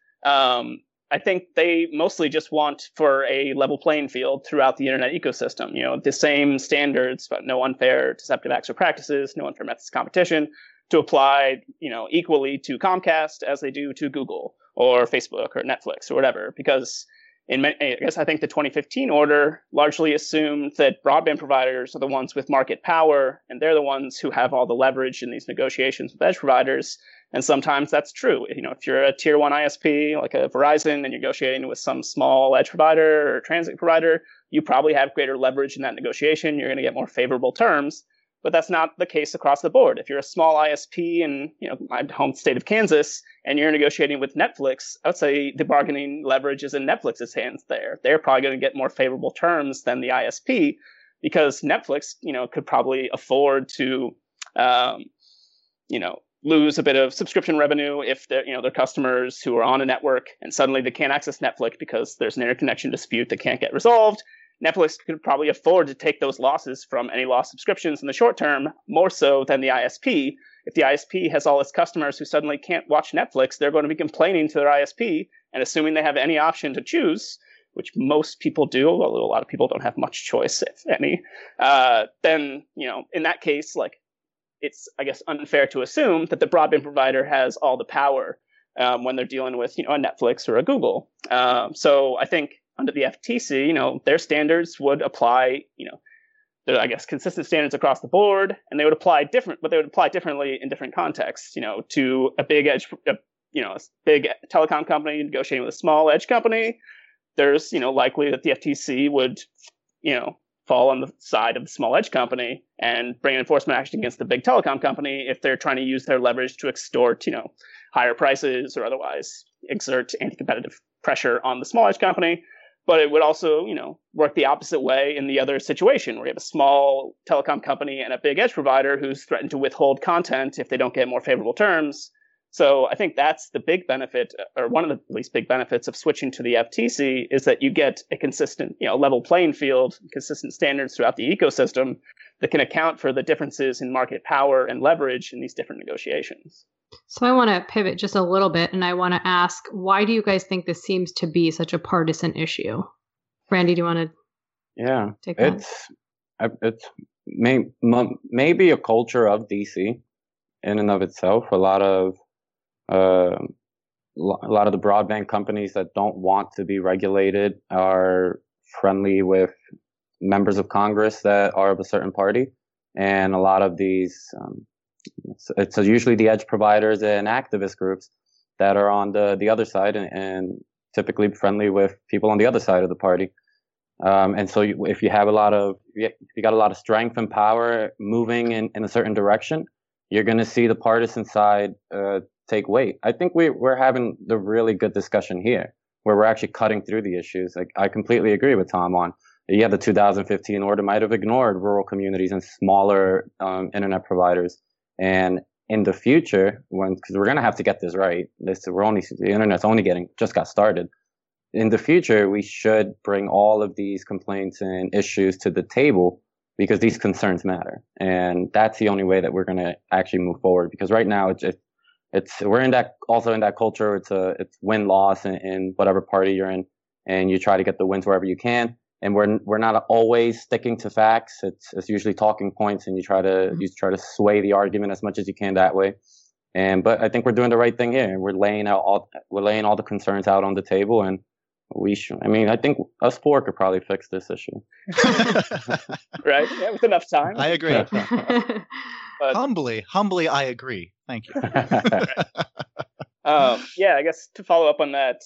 I think they mostly just want for a level playing field throughout the internet ecosystem. The same standards, but no unfair deceptive acts or practices, no unfair methods of competition, to apply, equally to Comcast as they do to Google or Facebook or Netflix or whatever, because I think the 2015 order largely assumed that broadband providers are the ones with market power, and they're the ones who have all the leverage in these negotiations with edge providers. And sometimes that's true. If you're a tier one ISP like a Verizon and you're negotiating with some small edge provider or transit provider, you probably have greater leverage in that negotiation. You're going to get more favorable terms. But that's not the case across the board. If you're a small ISP in my home state of Kansas and you're negotiating with Netflix, I would say the bargaining leverage is in Netflix's hands there. They're probably going to get more favorable terms than the ISP because Netflix, could probably afford to, lose a bit of subscription revenue if their customers who are on a network and suddenly they can't access Netflix because there's an interconnection dispute that can't get resolved. Netflix could probably afford to take those losses from any lost subscriptions in the short term, more so than the ISP. If the ISP has all its customers who suddenly can't watch Netflix, they're going to be complaining to their ISP, and assuming they have any option to choose, which most people do, although a lot of people don't have much choice, if any, then, in that case, it's, unfair to assume that the broadband provider has all the power when they're dealing with, a Netflix or a Google. So I think under the FTC, their standards would apply, they're, consistent standards across the board, and they would apply differently in different contexts, to a big edge, a big telecom company negotiating with a small edge company. There's, likely that the FTC would, fall on the side of the small edge company and bring an enforcement action against the big telecom company if they're trying to use their leverage to extort, higher prices or otherwise exert anti-competitive pressure on the small edge company. But it would also, work the opposite way in the other situation where you have a small telecom company and a big edge provider who's threatened to withhold content if they don't get more favorable terms. So I think that's the big benefit, or one of the least big benefits of switching to the FTC, is that you get a consistent, level playing field, consistent standards throughout the ecosystem that can account for the differences in market power and leverage in these different negotiations. So I want to pivot just a little bit, and I want to ask, why do you guys think this seems to be such a partisan issue? Randy, do you want to take that? It's maybe a culture of D.C. in and of itself. A lot of the broadband companies that don't want to be regulated are friendly with members of Congress that are of a certain party, and a lot of these it's usually the edge providers and activist groups that are on the other side and typically friendly with people on the other side of the party. And so if you got a lot of strength and power moving in a certain direction, you're going to see the partisan side take weight. I think we're having the really good discussion here where we're actually cutting through the issues. I completely agree with Tom on. Yeah, the 2015 order might have ignored rural communities and smaller internet providers. And in the future, because we're going to have to get this right, we're only the internet's only got started. in the future, we should bring all of these complaints and issues to the table because these concerns matter. And that's the only way that we're going to actually move forward, because right now we're in that, also in that culture. It's win-loss in whatever party you're in, and you try to get the wins wherever you can. And we're not always sticking to facts. It's usually talking points, and you try to sway the argument as much as you can that way. But I think we're doing the right thing here. We're laying all the concerns out on the table, and I think us four could probably fix this issue. Right? Yeah, with enough time. I agree. But, humbly, I agree. Thank you. Yeah, I guess to follow up on that,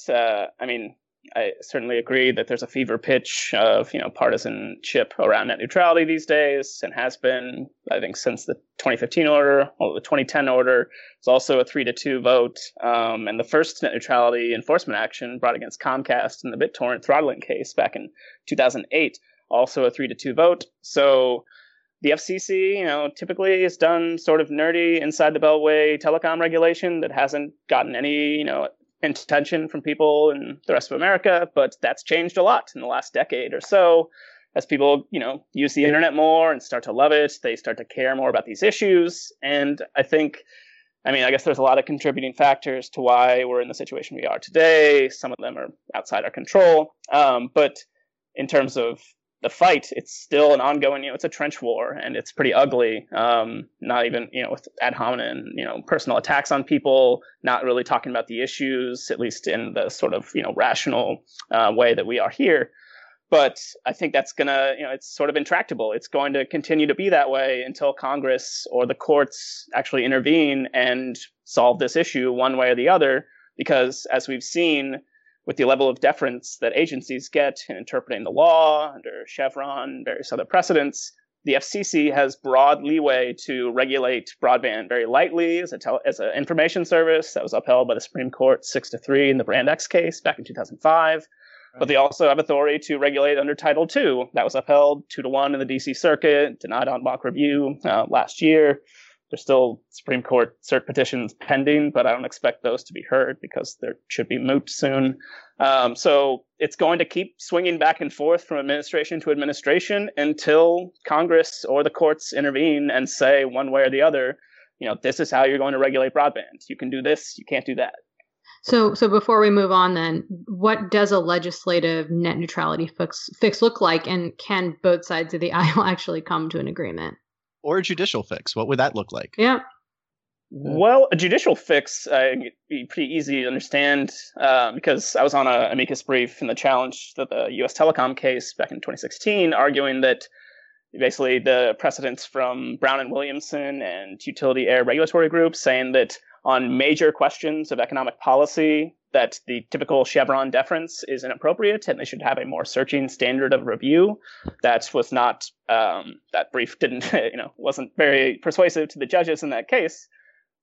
I certainly agree that there's a fever pitch of, partisanship around net neutrality these days, and has been, I think, since the 2015 order, or the 2010 order. It's also a 3-2 vote. And the first net neutrality enforcement action brought against Comcast in the BitTorrent throttling case back in 2008, also a 3-2 vote. So the FCC, typically has done sort of nerdy inside the Beltway telecom regulation that hasn't gotten any, attention from people in the rest of America, but that's changed a lot in the last decade or so. As people, use the internet more and start to love it, they start to care more about these issues. And I guess there's a lot of contributing factors to why we're in the situation we are today. Some of them are outside our control. But in terms of the fight, it's still an ongoing, it's a trench war, and it's pretty ugly. Not even, with ad hominem, personal attacks on people, not really talking about the issues, at least in the sort of, rational way that we are here. But I think that's going to, it's sort of intractable. It's going to continue to be that way until Congress or the courts actually intervene and solve this issue one way or the other, because as we've seen, with the level of deference that agencies get in interpreting the law under Chevron and various other precedents, the FCC has broad leeway to regulate broadband very lightly as an information service. That was upheld by the Supreme Court 6-3 in the Brand X case back in 2005. Right. But they also have authority to regulate under Title II. That was upheld 2-1 in the DC Circuit, denied en banc review last year. There's still Supreme Court cert petitions pending, but I don't expect those to be heard because they should be moot soon. So it's going to keep swinging back and forth from administration to administration until Congress or the courts intervene and say one way or the other, this is how you're going to regulate broadband. You can do this, you can't do that. So before we move on then, what does a legislative net neutrality fix look like, and can both sides of the aisle actually come to an agreement? Or a judicial fix? What would that look like? Yeah. Well, a judicial fix would be pretty easy to understand because I was on an amicus brief in the challenge to the U.S. Telecom case back in 2016, arguing that basically the precedents from Brown and Williamson and Utility Air Regulatory Group saying that on major questions of economic policy, that the typical Chevron deference is inappropriate, and they should have a more searching standard of review. That was not that brief didn't wasn't very persuasive to the judges in that case.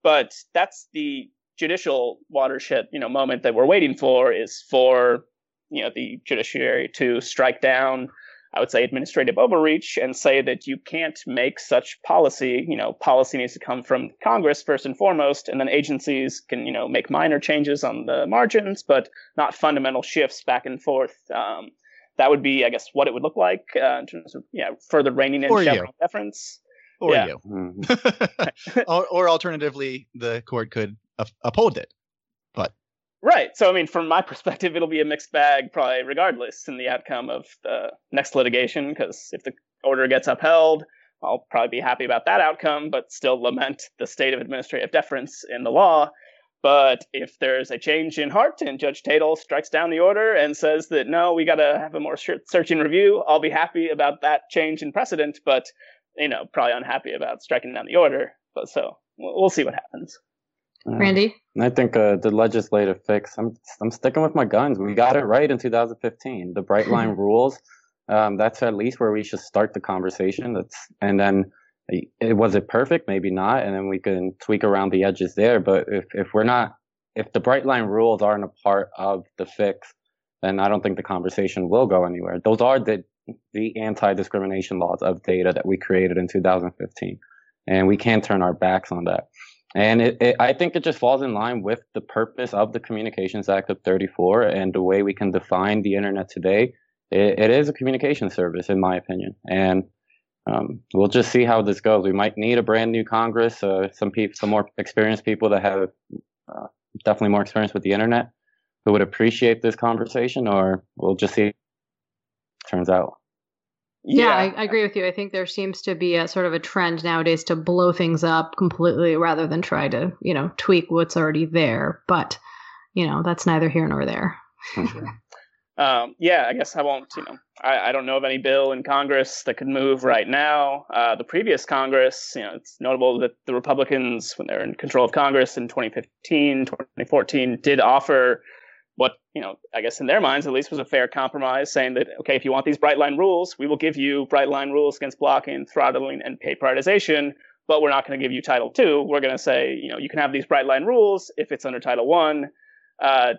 But that's the judicial watershed moment that we're waiting for, is for the judiciary to strike down, I would say, administrative overreach and say that you can't make such policy. Policy needs to come from Congress first and foremost, and then agencies can, make minor changes on the margins, but not fundamental shifts back and forth. That would be, I guess, what it would look like in terms of further reining in Chevron deference. Or yeah. You. or alternatively, the court could uphold it. But right. So, from my perspective, it'll be a mixed bag probably regardless in the outcome of the next litigation, because if the order gets upheld, I'll probably be happy about that outcome, but still lament the state of administrative deference in the law. But if there's a change in heart and Judge Tatel strikes down the order and says that, no, we got to have a more searching review, I'll be happy about that change in precedent, but, probably unhappy about striking down the order. But so we'll see what happens. Randy? I think the legislative fix, I'm sticking with my guns. We got it right in 2015. The bright line rules, that's at least where we should start the conversation. And then was it perfect? Maybe not. And then we can tweak around the edges there. But if the bright line rules aren't a part of the fix, then I don't think the conversation will go anywhere. Those are the anti-discrimination laws of data that we created in 2015. And we can't turn our backs on that. And I think it just falls in line with the purpose of the Communications Act of 34 and the way we can define the internet today. It is a communication service, in my opinion. And we'll just see how this goes. We might need a brand new Congress, some more experienced people that have definitely more experience with the internet who would appreciate this conversation, or we'll just see how it turns out. Yeah, I agree with you. I think there seems to be a sort of a trend nowadays to blow things up completely rather than try to, tweak what's already there. But, that's neither here nor there. I guess I won't, I don't know of any bill in Congress that could move right now. The previous Congress, it's notable that the Republicans, when they're in control of Congress in 2015, 2014, did offer what, I guess in their minds at least was a fair compromise, saying that, okay, if you want these bright line rules, we will give you bright line rules against blocking, throttling, and paid privatization, but we're not going to give you Title II. We're going to say, you can have these bright line rules if it's under Title I. I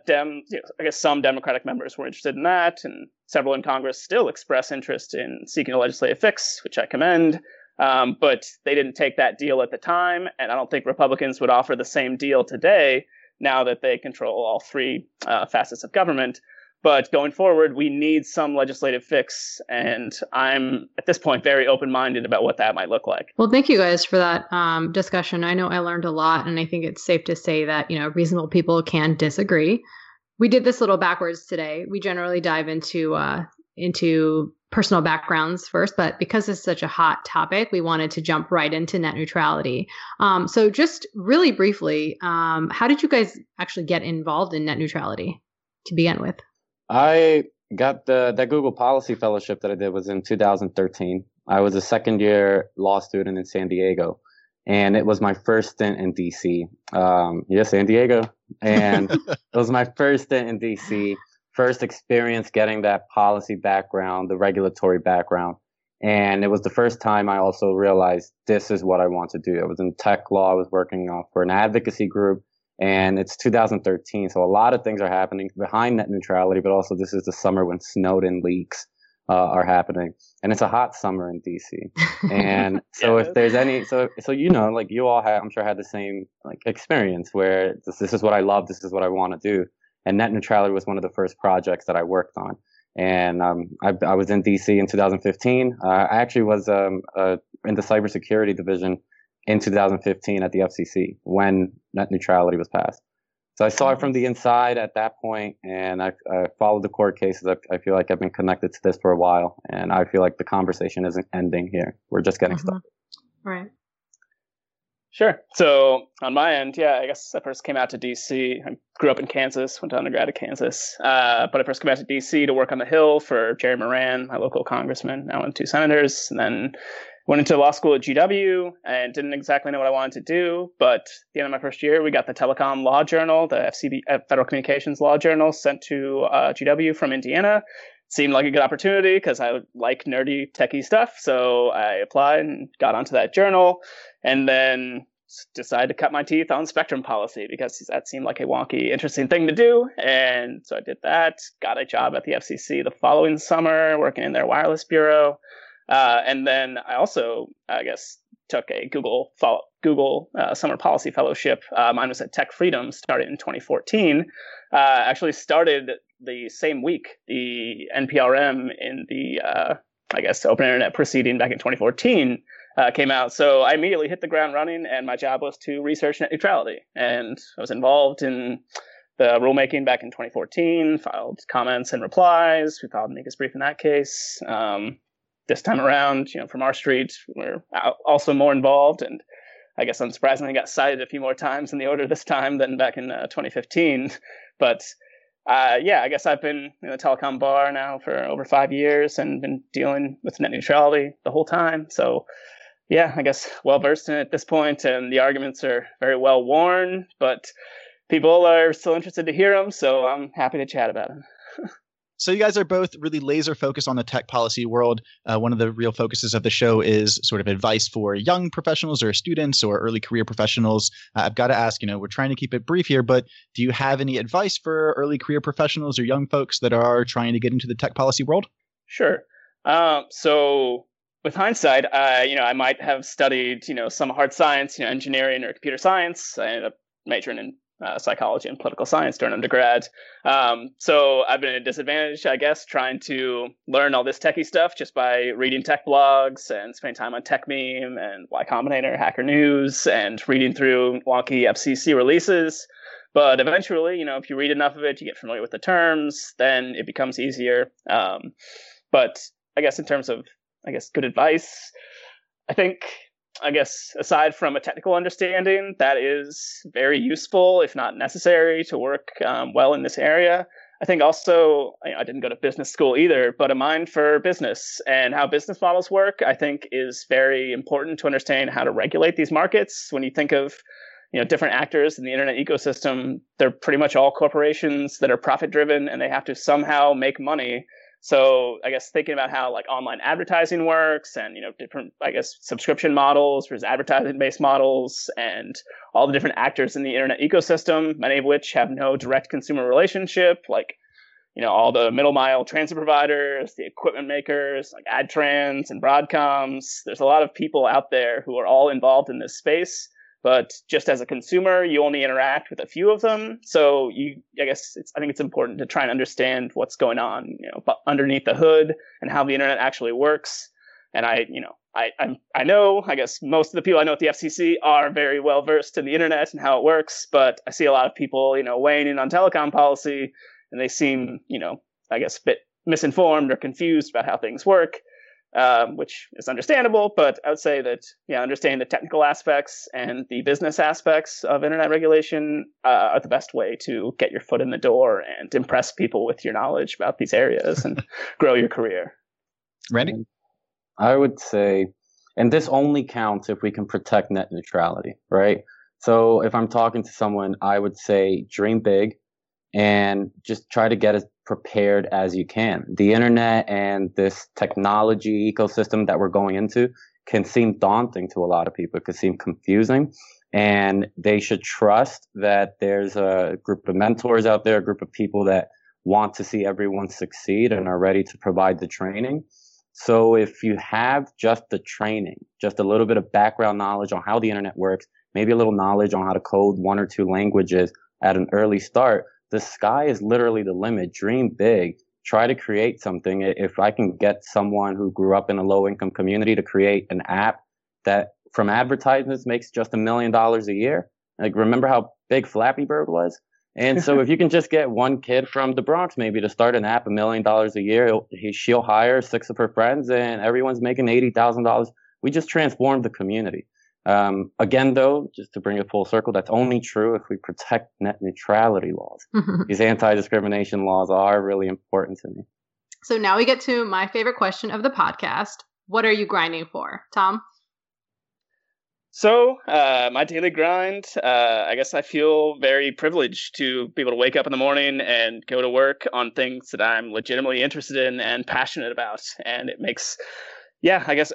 guess some Democratic members were interested in that, and several in Congress still express interest in seeking a legislative fix, which I commend. But they didn't take that deal at the time, and I don't think Republicans would offer the same deal today, now that they control all three facets of government. But going forward, we need some legislative fix, and I'm, at this point, very open-minded about what that might look like. Well, thank you guys for that discussion. I know I learned a lot, and I think it's safe to say that, reasonable people can disagree. We did this a little backwards today. We generally dive into personal backgrounds first, but because it's such a hot topic, we wanted to jump right into net neutrality. So just really briefly, how did you guys actually get involved in net neutrality to begin with? I got that Google Policy Fellowship that I did was in 2013. I was a second-year law student in San Diego, and it was my first stint in D.C. San Diego. And it was my first stint in D.C., first experience getting that policy background, the regulatory background. And it was the first time I also realized this is what I want to do. I was in tech law. I was working for an advocacy group. And it's 2013, so a lot of things are happening behind net neutrality, but also this is the summer when Snowden leaks are happening. And it's a hot summer in DC. And so if there's any, like you all have, I'm sure had the same like experience where this is what I love, this is what I want to do. And net neutrality was one of the first projects that I worked on. And I was in DC in 2015. I actually was in the cybersecurity division in 2015 at the FCC when net neutrality was passed. So I saw it from the inside at that point, and I followed the court cases. I feel like I've been connected to this for a while, and I feel like the conversation isn't ending here. We're just getting started. Right. Sure. So on my end, I guess I first came out to D.C. I grew up in Kansas, went to undergrad at Kansas. But I first came out to D.C. to work on the Hill for Jerry Moran, my local congressman, now in two senators. And then went into law school at GW and didn't exactly know what I wanted to do. But at the end of my first year, we got the Telecom Law Journal, the FCB, Federal Communications Law Journal, sent to GW from Indiana. Seemed like a good opportunity because I like nerdy, techie stuff. So I applied and got onto that journal, and then decided to cut my teeth on spectrum policy because that seemed like a wonky, interesting thing to do. And so I did that, got a job at the FCC the following summer, working in their wireless bureau. And then I also, took a Google Summer Policy Fellowship. Mine was at Tech Freedom, started in 2014. Actually started the same week, the NPRM in the, Open Internet proceeding back in 2014 came out. So I immediately hit the ground running, and my job was to research net neutrality. And I was involved in the rulemaking back in 2014, filed comments and replies. We filed an amicus brief in that case. This time around, from R Street, we're also more involved, and I guess unsurprisingly got cited a few more times in the order this time than back in 2015. But I guess I've been in the telecom bar now for over 5 years and been dealing with net neutrality the whole time. So I guess well versed in it at this point, and the arguments are very well worn, but people are still interested to hear them, so I'm happy to chat about them. So you guys are both really laser focused on the tech policy world. One of the real focuses of the show is sort of advice for young professionals or students or early career professionals. I've got to ask, we're trying to keep it brief here, but do you have any advice for early career professionals or young folks that are trying to get into the tech policy world? Sure. So with hindsight, I might have studied, some hard science, engineering or computer science. I ended up majoring in psychology and political science during undergrad. So I've been at a disadvantage, I guess, trying to learn all this techie stuff just by reading tech blogs and spending time on Tech Meme and Y Combinator, Hacker News, and reading through wonky FCC releases. But eventually, if you read enough of it, you get familiar with the terms, then it becomes easier. But I guess in terms of, good advice, I guess, aside from a technical understanding, that is very useful, if not necessary, to work well in this area. I think also, I didn't go to business school either, but a mind for business and how business models work, I think, is very important to understand how to regulate these markets. When you think of different actors in the internet ecosystem, they're pretty much all corporations that are profit-driven, and they have to somehow make money. So I guess thinking about how online advertising works and, different, subscription models versus advertising-based models and all the different actors in the internet ecosystem, many of which have no direct consumer relationship, all the middle mile transit providers, the equipment makers, like AdTrans and Broadcoms. There's a lot of people out there who are all involved in this space. But just as a consumer, you only interact with a few of them. So I think it's important to try and understand what's going on, underneath the hood and how the internet actually works. And I know most of the people I know at the FCC are very well versed in the internet and how it works. But I see a lot of people, weighing in on telecom policy, and they seem, a bit misinformed or confused about how things work. Which is understandable, but I would say that understanding the technical aspects and the business aspects of internet regulation are the best way to get your foot in the door and impress people with your knowledge about these areas and grow your career. Randy? I would say, and this only counts if we can protect net neutrality, right? So if I'm talking to someone, I would say dream big and just try to get as prepared as you can. The internet and this technology ecosystem that we're going into can seem daunting to a lot of people. It can seem confusing, and they should trust that there's a group of mentors out there, a group of people that want to see everyone succeed and are ready to provide the training. So if you have just the training, just a little bit of background knowledge on how the internet works, maybe a little knowledge on how to code one or two languages at an early start, the sky is literally the limit. Dream big. Try to create something. If I can get someone who grew up in a low-income community to create an app that from advertisements makes just $1 million a year, remember how big Flappy Bird was? And so if you can just get one kid from the Bronx maybe to start an app, $1 million a year, she'll hire six of her friends, and everyone's making $80,000. We just transformed the community. Again, though, just to bring it full circle, that's only true if we protect net neutrality laws. These anti-discrimination laws are really important to me. So now we get to my favorite question of the podcast. What are you grinding for, Tom? So my daily grind, I feel very privileged to be able to wake up in the morning and go to work on things that I'm legitimately interested in and passionate about. And it makes,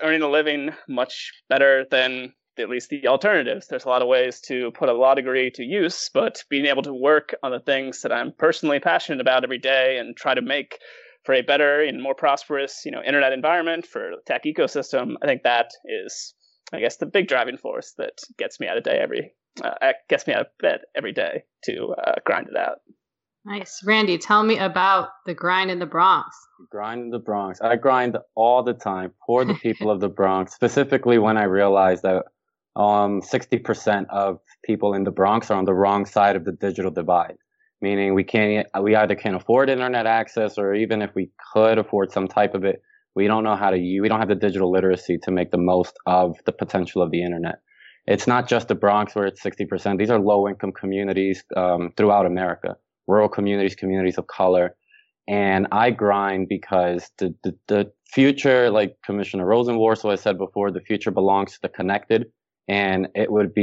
earning a living much better than at least the alternatives. There's a lot of ways to put a law degree to use, but being able to work on the things that I'm personally passionate about every day and try to make for a better and more prosperous, internet environment for the tech ecosystem, I think that is, the big driving force that gets me out of bed every day to grind it out. Nice. Randy, tell me about the grind in the Bronx. Grind in the Bronx. I grind all the time for the people of the Bronx, specifically when I realized that 60% of people in the Bronx are on the wrong side of the digital divide, meaning we either can't afford internet access, or even if we could afford some type of it, we don't have the digital literacy to make the most of the potential of the internet. It's not just the Bronx where it's 60%. These are low-income communities throughout America, rural communities, communities of color. And I grind because the future, like Commissioner Rosenworcel has said before, the future belongs to the connected. And it would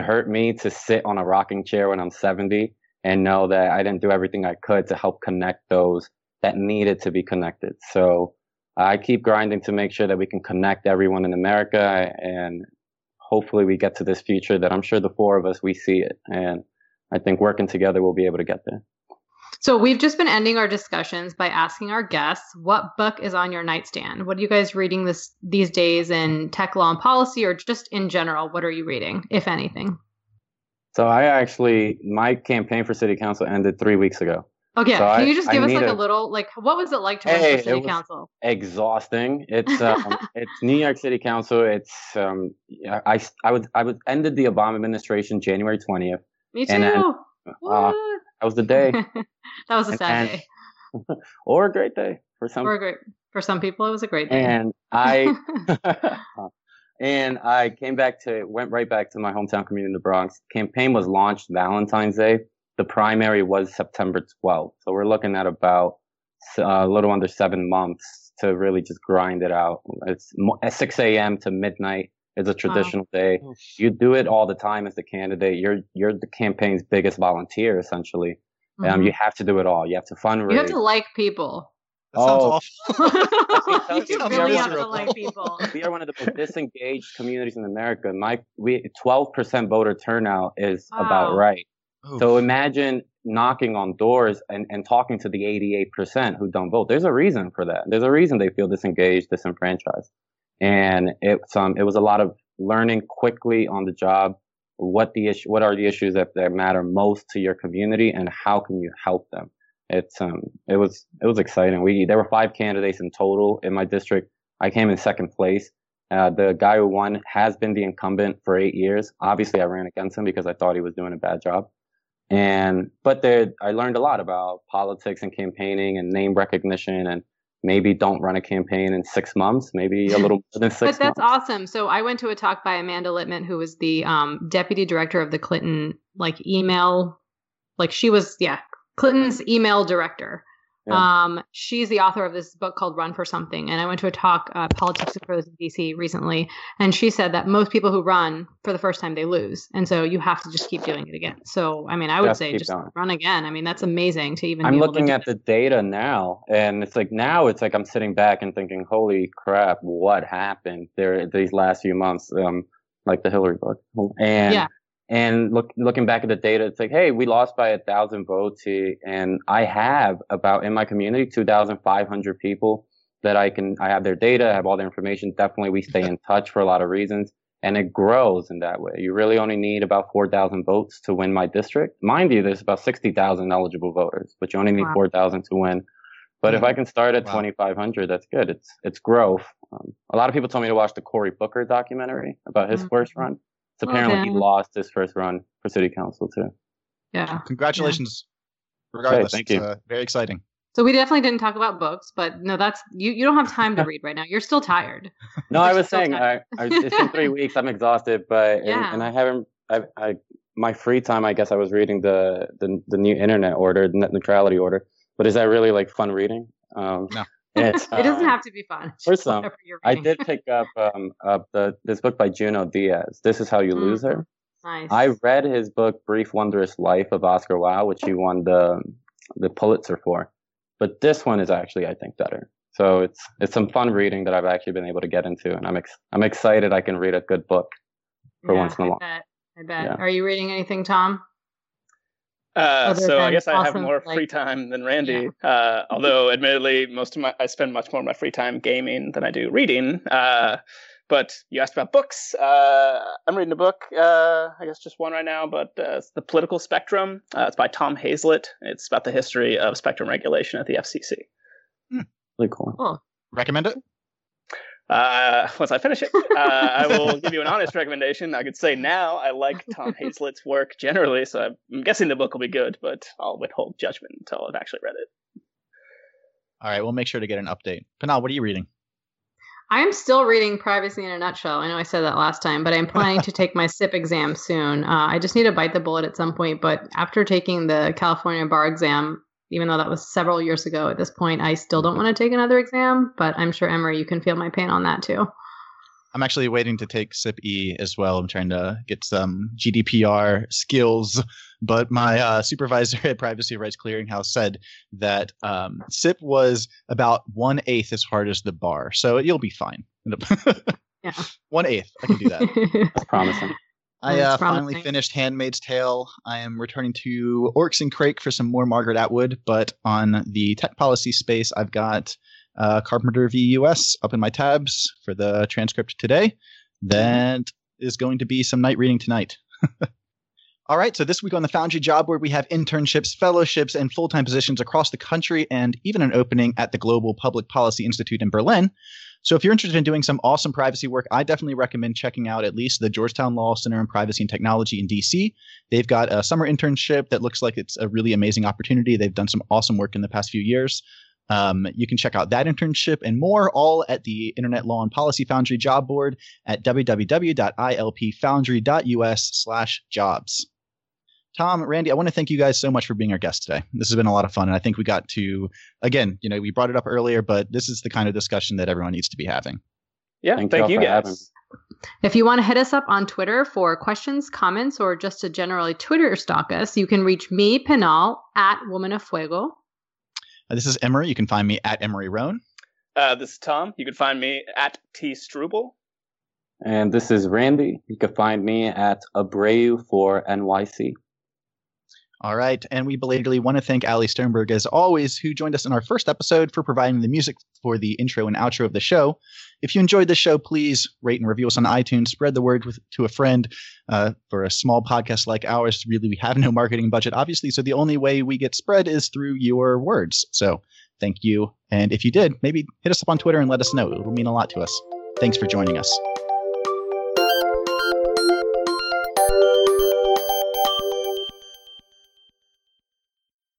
hurt me to sit on a rocking chair when I'm 70 and know that I didn't do everything I could to help connect those that needed to be connected. So I keep grinding to make sure that we can connect everyone in America, and hopefully we get to this future that I'm sure the four of us, we see it. And I think working together, we'll be able to get there. So we've just been ending our discussions by asking our guests, what book is on your nightstand? What are you guys reading these days in tech law and policy, or just in general? What are you reading, if anything? So I actually, my campaign for city council ended 3 weeks ago. Okay, so can you just give us like a little, like, what was it like to run for city council? Exhausting. It's it's New York City Council. It's I ended the Obama administration January 20th. Me too. And then, that was the day. That was a sad day. Or a great day for some. For some people, it was a great day. And I went right back to my hometown community in the Bronx. Campaign was launched Valentine's Day. The primary was September 12th. So we're looking at about a little under 7 months to really just grind it out. It's at 6 a.m. to midnight. It's a traditional day. You do it all the time as the candidate. You're the campaign's biggest volunteer, essentially. Mm-hmm. You have to do it all. You have to fundraise. You have to like people. That sounds awful. You really have to like people. We are one of the most disengaged communities in America. 12% voter turnout is about right. So imagine knocking on doors and talking to the 88% who don't vote. There's a reason for that. There's a reason they feel disengaged, disenfranchised. And it was a lot of learning quickly on the job what are the issues that matter most to your community, and how can you help them. It's it was exciting. There were 5 candidates in total in my district. I came in second place. The guy who won has been the incumbent for 8 years. Obviously, I ran against him because I thought he was doing a bad job. But I learned a lot about politics and campaigning and name recognition, and maybe don't run a campaign in 6 months, maybe a little more than 6 months. But that's awesome. So I went to a talk by Amanda Littman, who was the deputy director of the Clinton email. She was, Clinton's email director. Yeah. She's the author of this book called Run for Something. And I went to a talk, Politics of Pros in DC recently. And she said that most people who run for the first time, they lose. And so you have to just keep doing it again. So, I would say just run again. That's amazing to even. I'm looking at the data now, and now I'm sitting back and thinking, holy crap, what happened there these last few months? Like the Hillary book. And looking back at the data, it's like, hey, we lost by 1,000 votes, and I have in my community 2,500 people that I have their data, I have all their information. Definitely, we stay in touch for a lot of reasons, and it grows in that way. You really only need about 4,000 votes to win my district. Mind you, there's about 60,000 eligible voters, but you only need 4,000 to win. But if I can start at 2,500, that's good. It's growth. A lot of people told me to watch the Cory Booker documentary about his first run. So apparently he lost his first run for city council too. Yeah. Congratulations. Yeah. Regardless. Okay, thank you. Very exciting. So we definitely didn't talk about books, but no, that's you don't have time to read right now. You're still tired. No, I was saying it's been 3 weeks. I'm exhausted, but and I haven't. My free time, I guess, I was reading the new Internet Order, the net neutrality order. But is that really fun reading? No. It doesn't have to be fun. For some, I did pick up this book by Junot Diaz, This Is How You Lose Her. Nice. I read his book, Brief Wondrous Life of Oscar Wilde, which he won the Pulitzer for. But this one is actually, I think, better. So it's some fun reading that I've actually been able to get into, and I'm excited I can read a good book for once in a while. I bet. Yeah. Are you reading anything, Tom? So I guess I have more free time than Randy. Yeah. Although admittedly, I spend much more of my free time gaming than I do reading. But you asked about books. I'm reading a book, I guess just one right now, but it's The Political Spectrum. It's by Tom Hazlett. It's about the history of spectrum regulation at the FCC. Really cool. Huh. Recommend it? Once I finish it, I will give you an honest recommendation. I could say now I like Tom Hazlett's work generally, so I'm guessing the book will be good, but I'll withhold judgment until I've actually read it. All right, we'll make sure to get an update. Pinal, what are you reading? I'm still reading Privacy in a Nutshell. I know I said that last time, but I'm planning to take my SIP exam soon. I just need to bite the bullet at some point, but after taking the California bar exam, even though that was several years ago at this point, I still don't want to take another exam, but I'm sure, Emery, you can feel my pain on that too. I'm actually waiting to take SIP-E as well. I'm trying to get some GDPR skills, but my supervisor at Privacy Rights Clearinghouse said that SIP was about 1/8 as hard as the bar, so you'll be fine. 1/8, I can do that. That's promising. I finally finished Handmaid's Tale. I am returning to Orcs and Crake for some more Margaret Atwood, but on the tech policy space, I've got Carpenter v. U.S. up in my tabs for the transcript today. That is going to be some night reading tonight. All right, so this week on the Foundry Job Board, we have internships, fellowships, and full-time positions across the country, and even an opening at the Global Public Policy Institute in Berlin. So if you're interested in doing some awesome privacy work, I definitely recommend checking out at least the Georgetown Law Center on Privacy and Technology in D.C. They've got a summer internship that looks like it's a really amazing opportunity. They've done some awesome work in the past few years. You can check out that internship and more all at the Internet Law and Policy Foundry Job Board at www.ilpfoundry.us/jobs. Tom, Randy, I want to thank you guys so much for being our guests today. This has been a lot of fun, and I think we got to, again, you know, we brought it up earlier, but this is the kind of discussion that everyone needs to be having. Yeah, thank you guys. If you want to hit us up on Twitter for questions, comments, or just to generally Twitter stalk us, you can reach me, Pinal, at Woman of Fuego. This is Emery. You can find me at Emery Roan. This is Tom. You can find me at T. Struble. And this is Randy. You can find me at Abreu for NYC. All right. And we belatedly want to thank Ali Sternberg, as always, who joined us in our first episode for providing the music for the intro and outro of the show. If you enjoyed the show, please rate and review us on iTunes. Spread the word to a friend. For a small podcast like ours, really, we have no marketing budget, obviously. So the only way we get spread is through your words. So thank you. And if you did, maybe hit us up on Twitter and let us know. It will mean a lot to us. Thanks for joining us.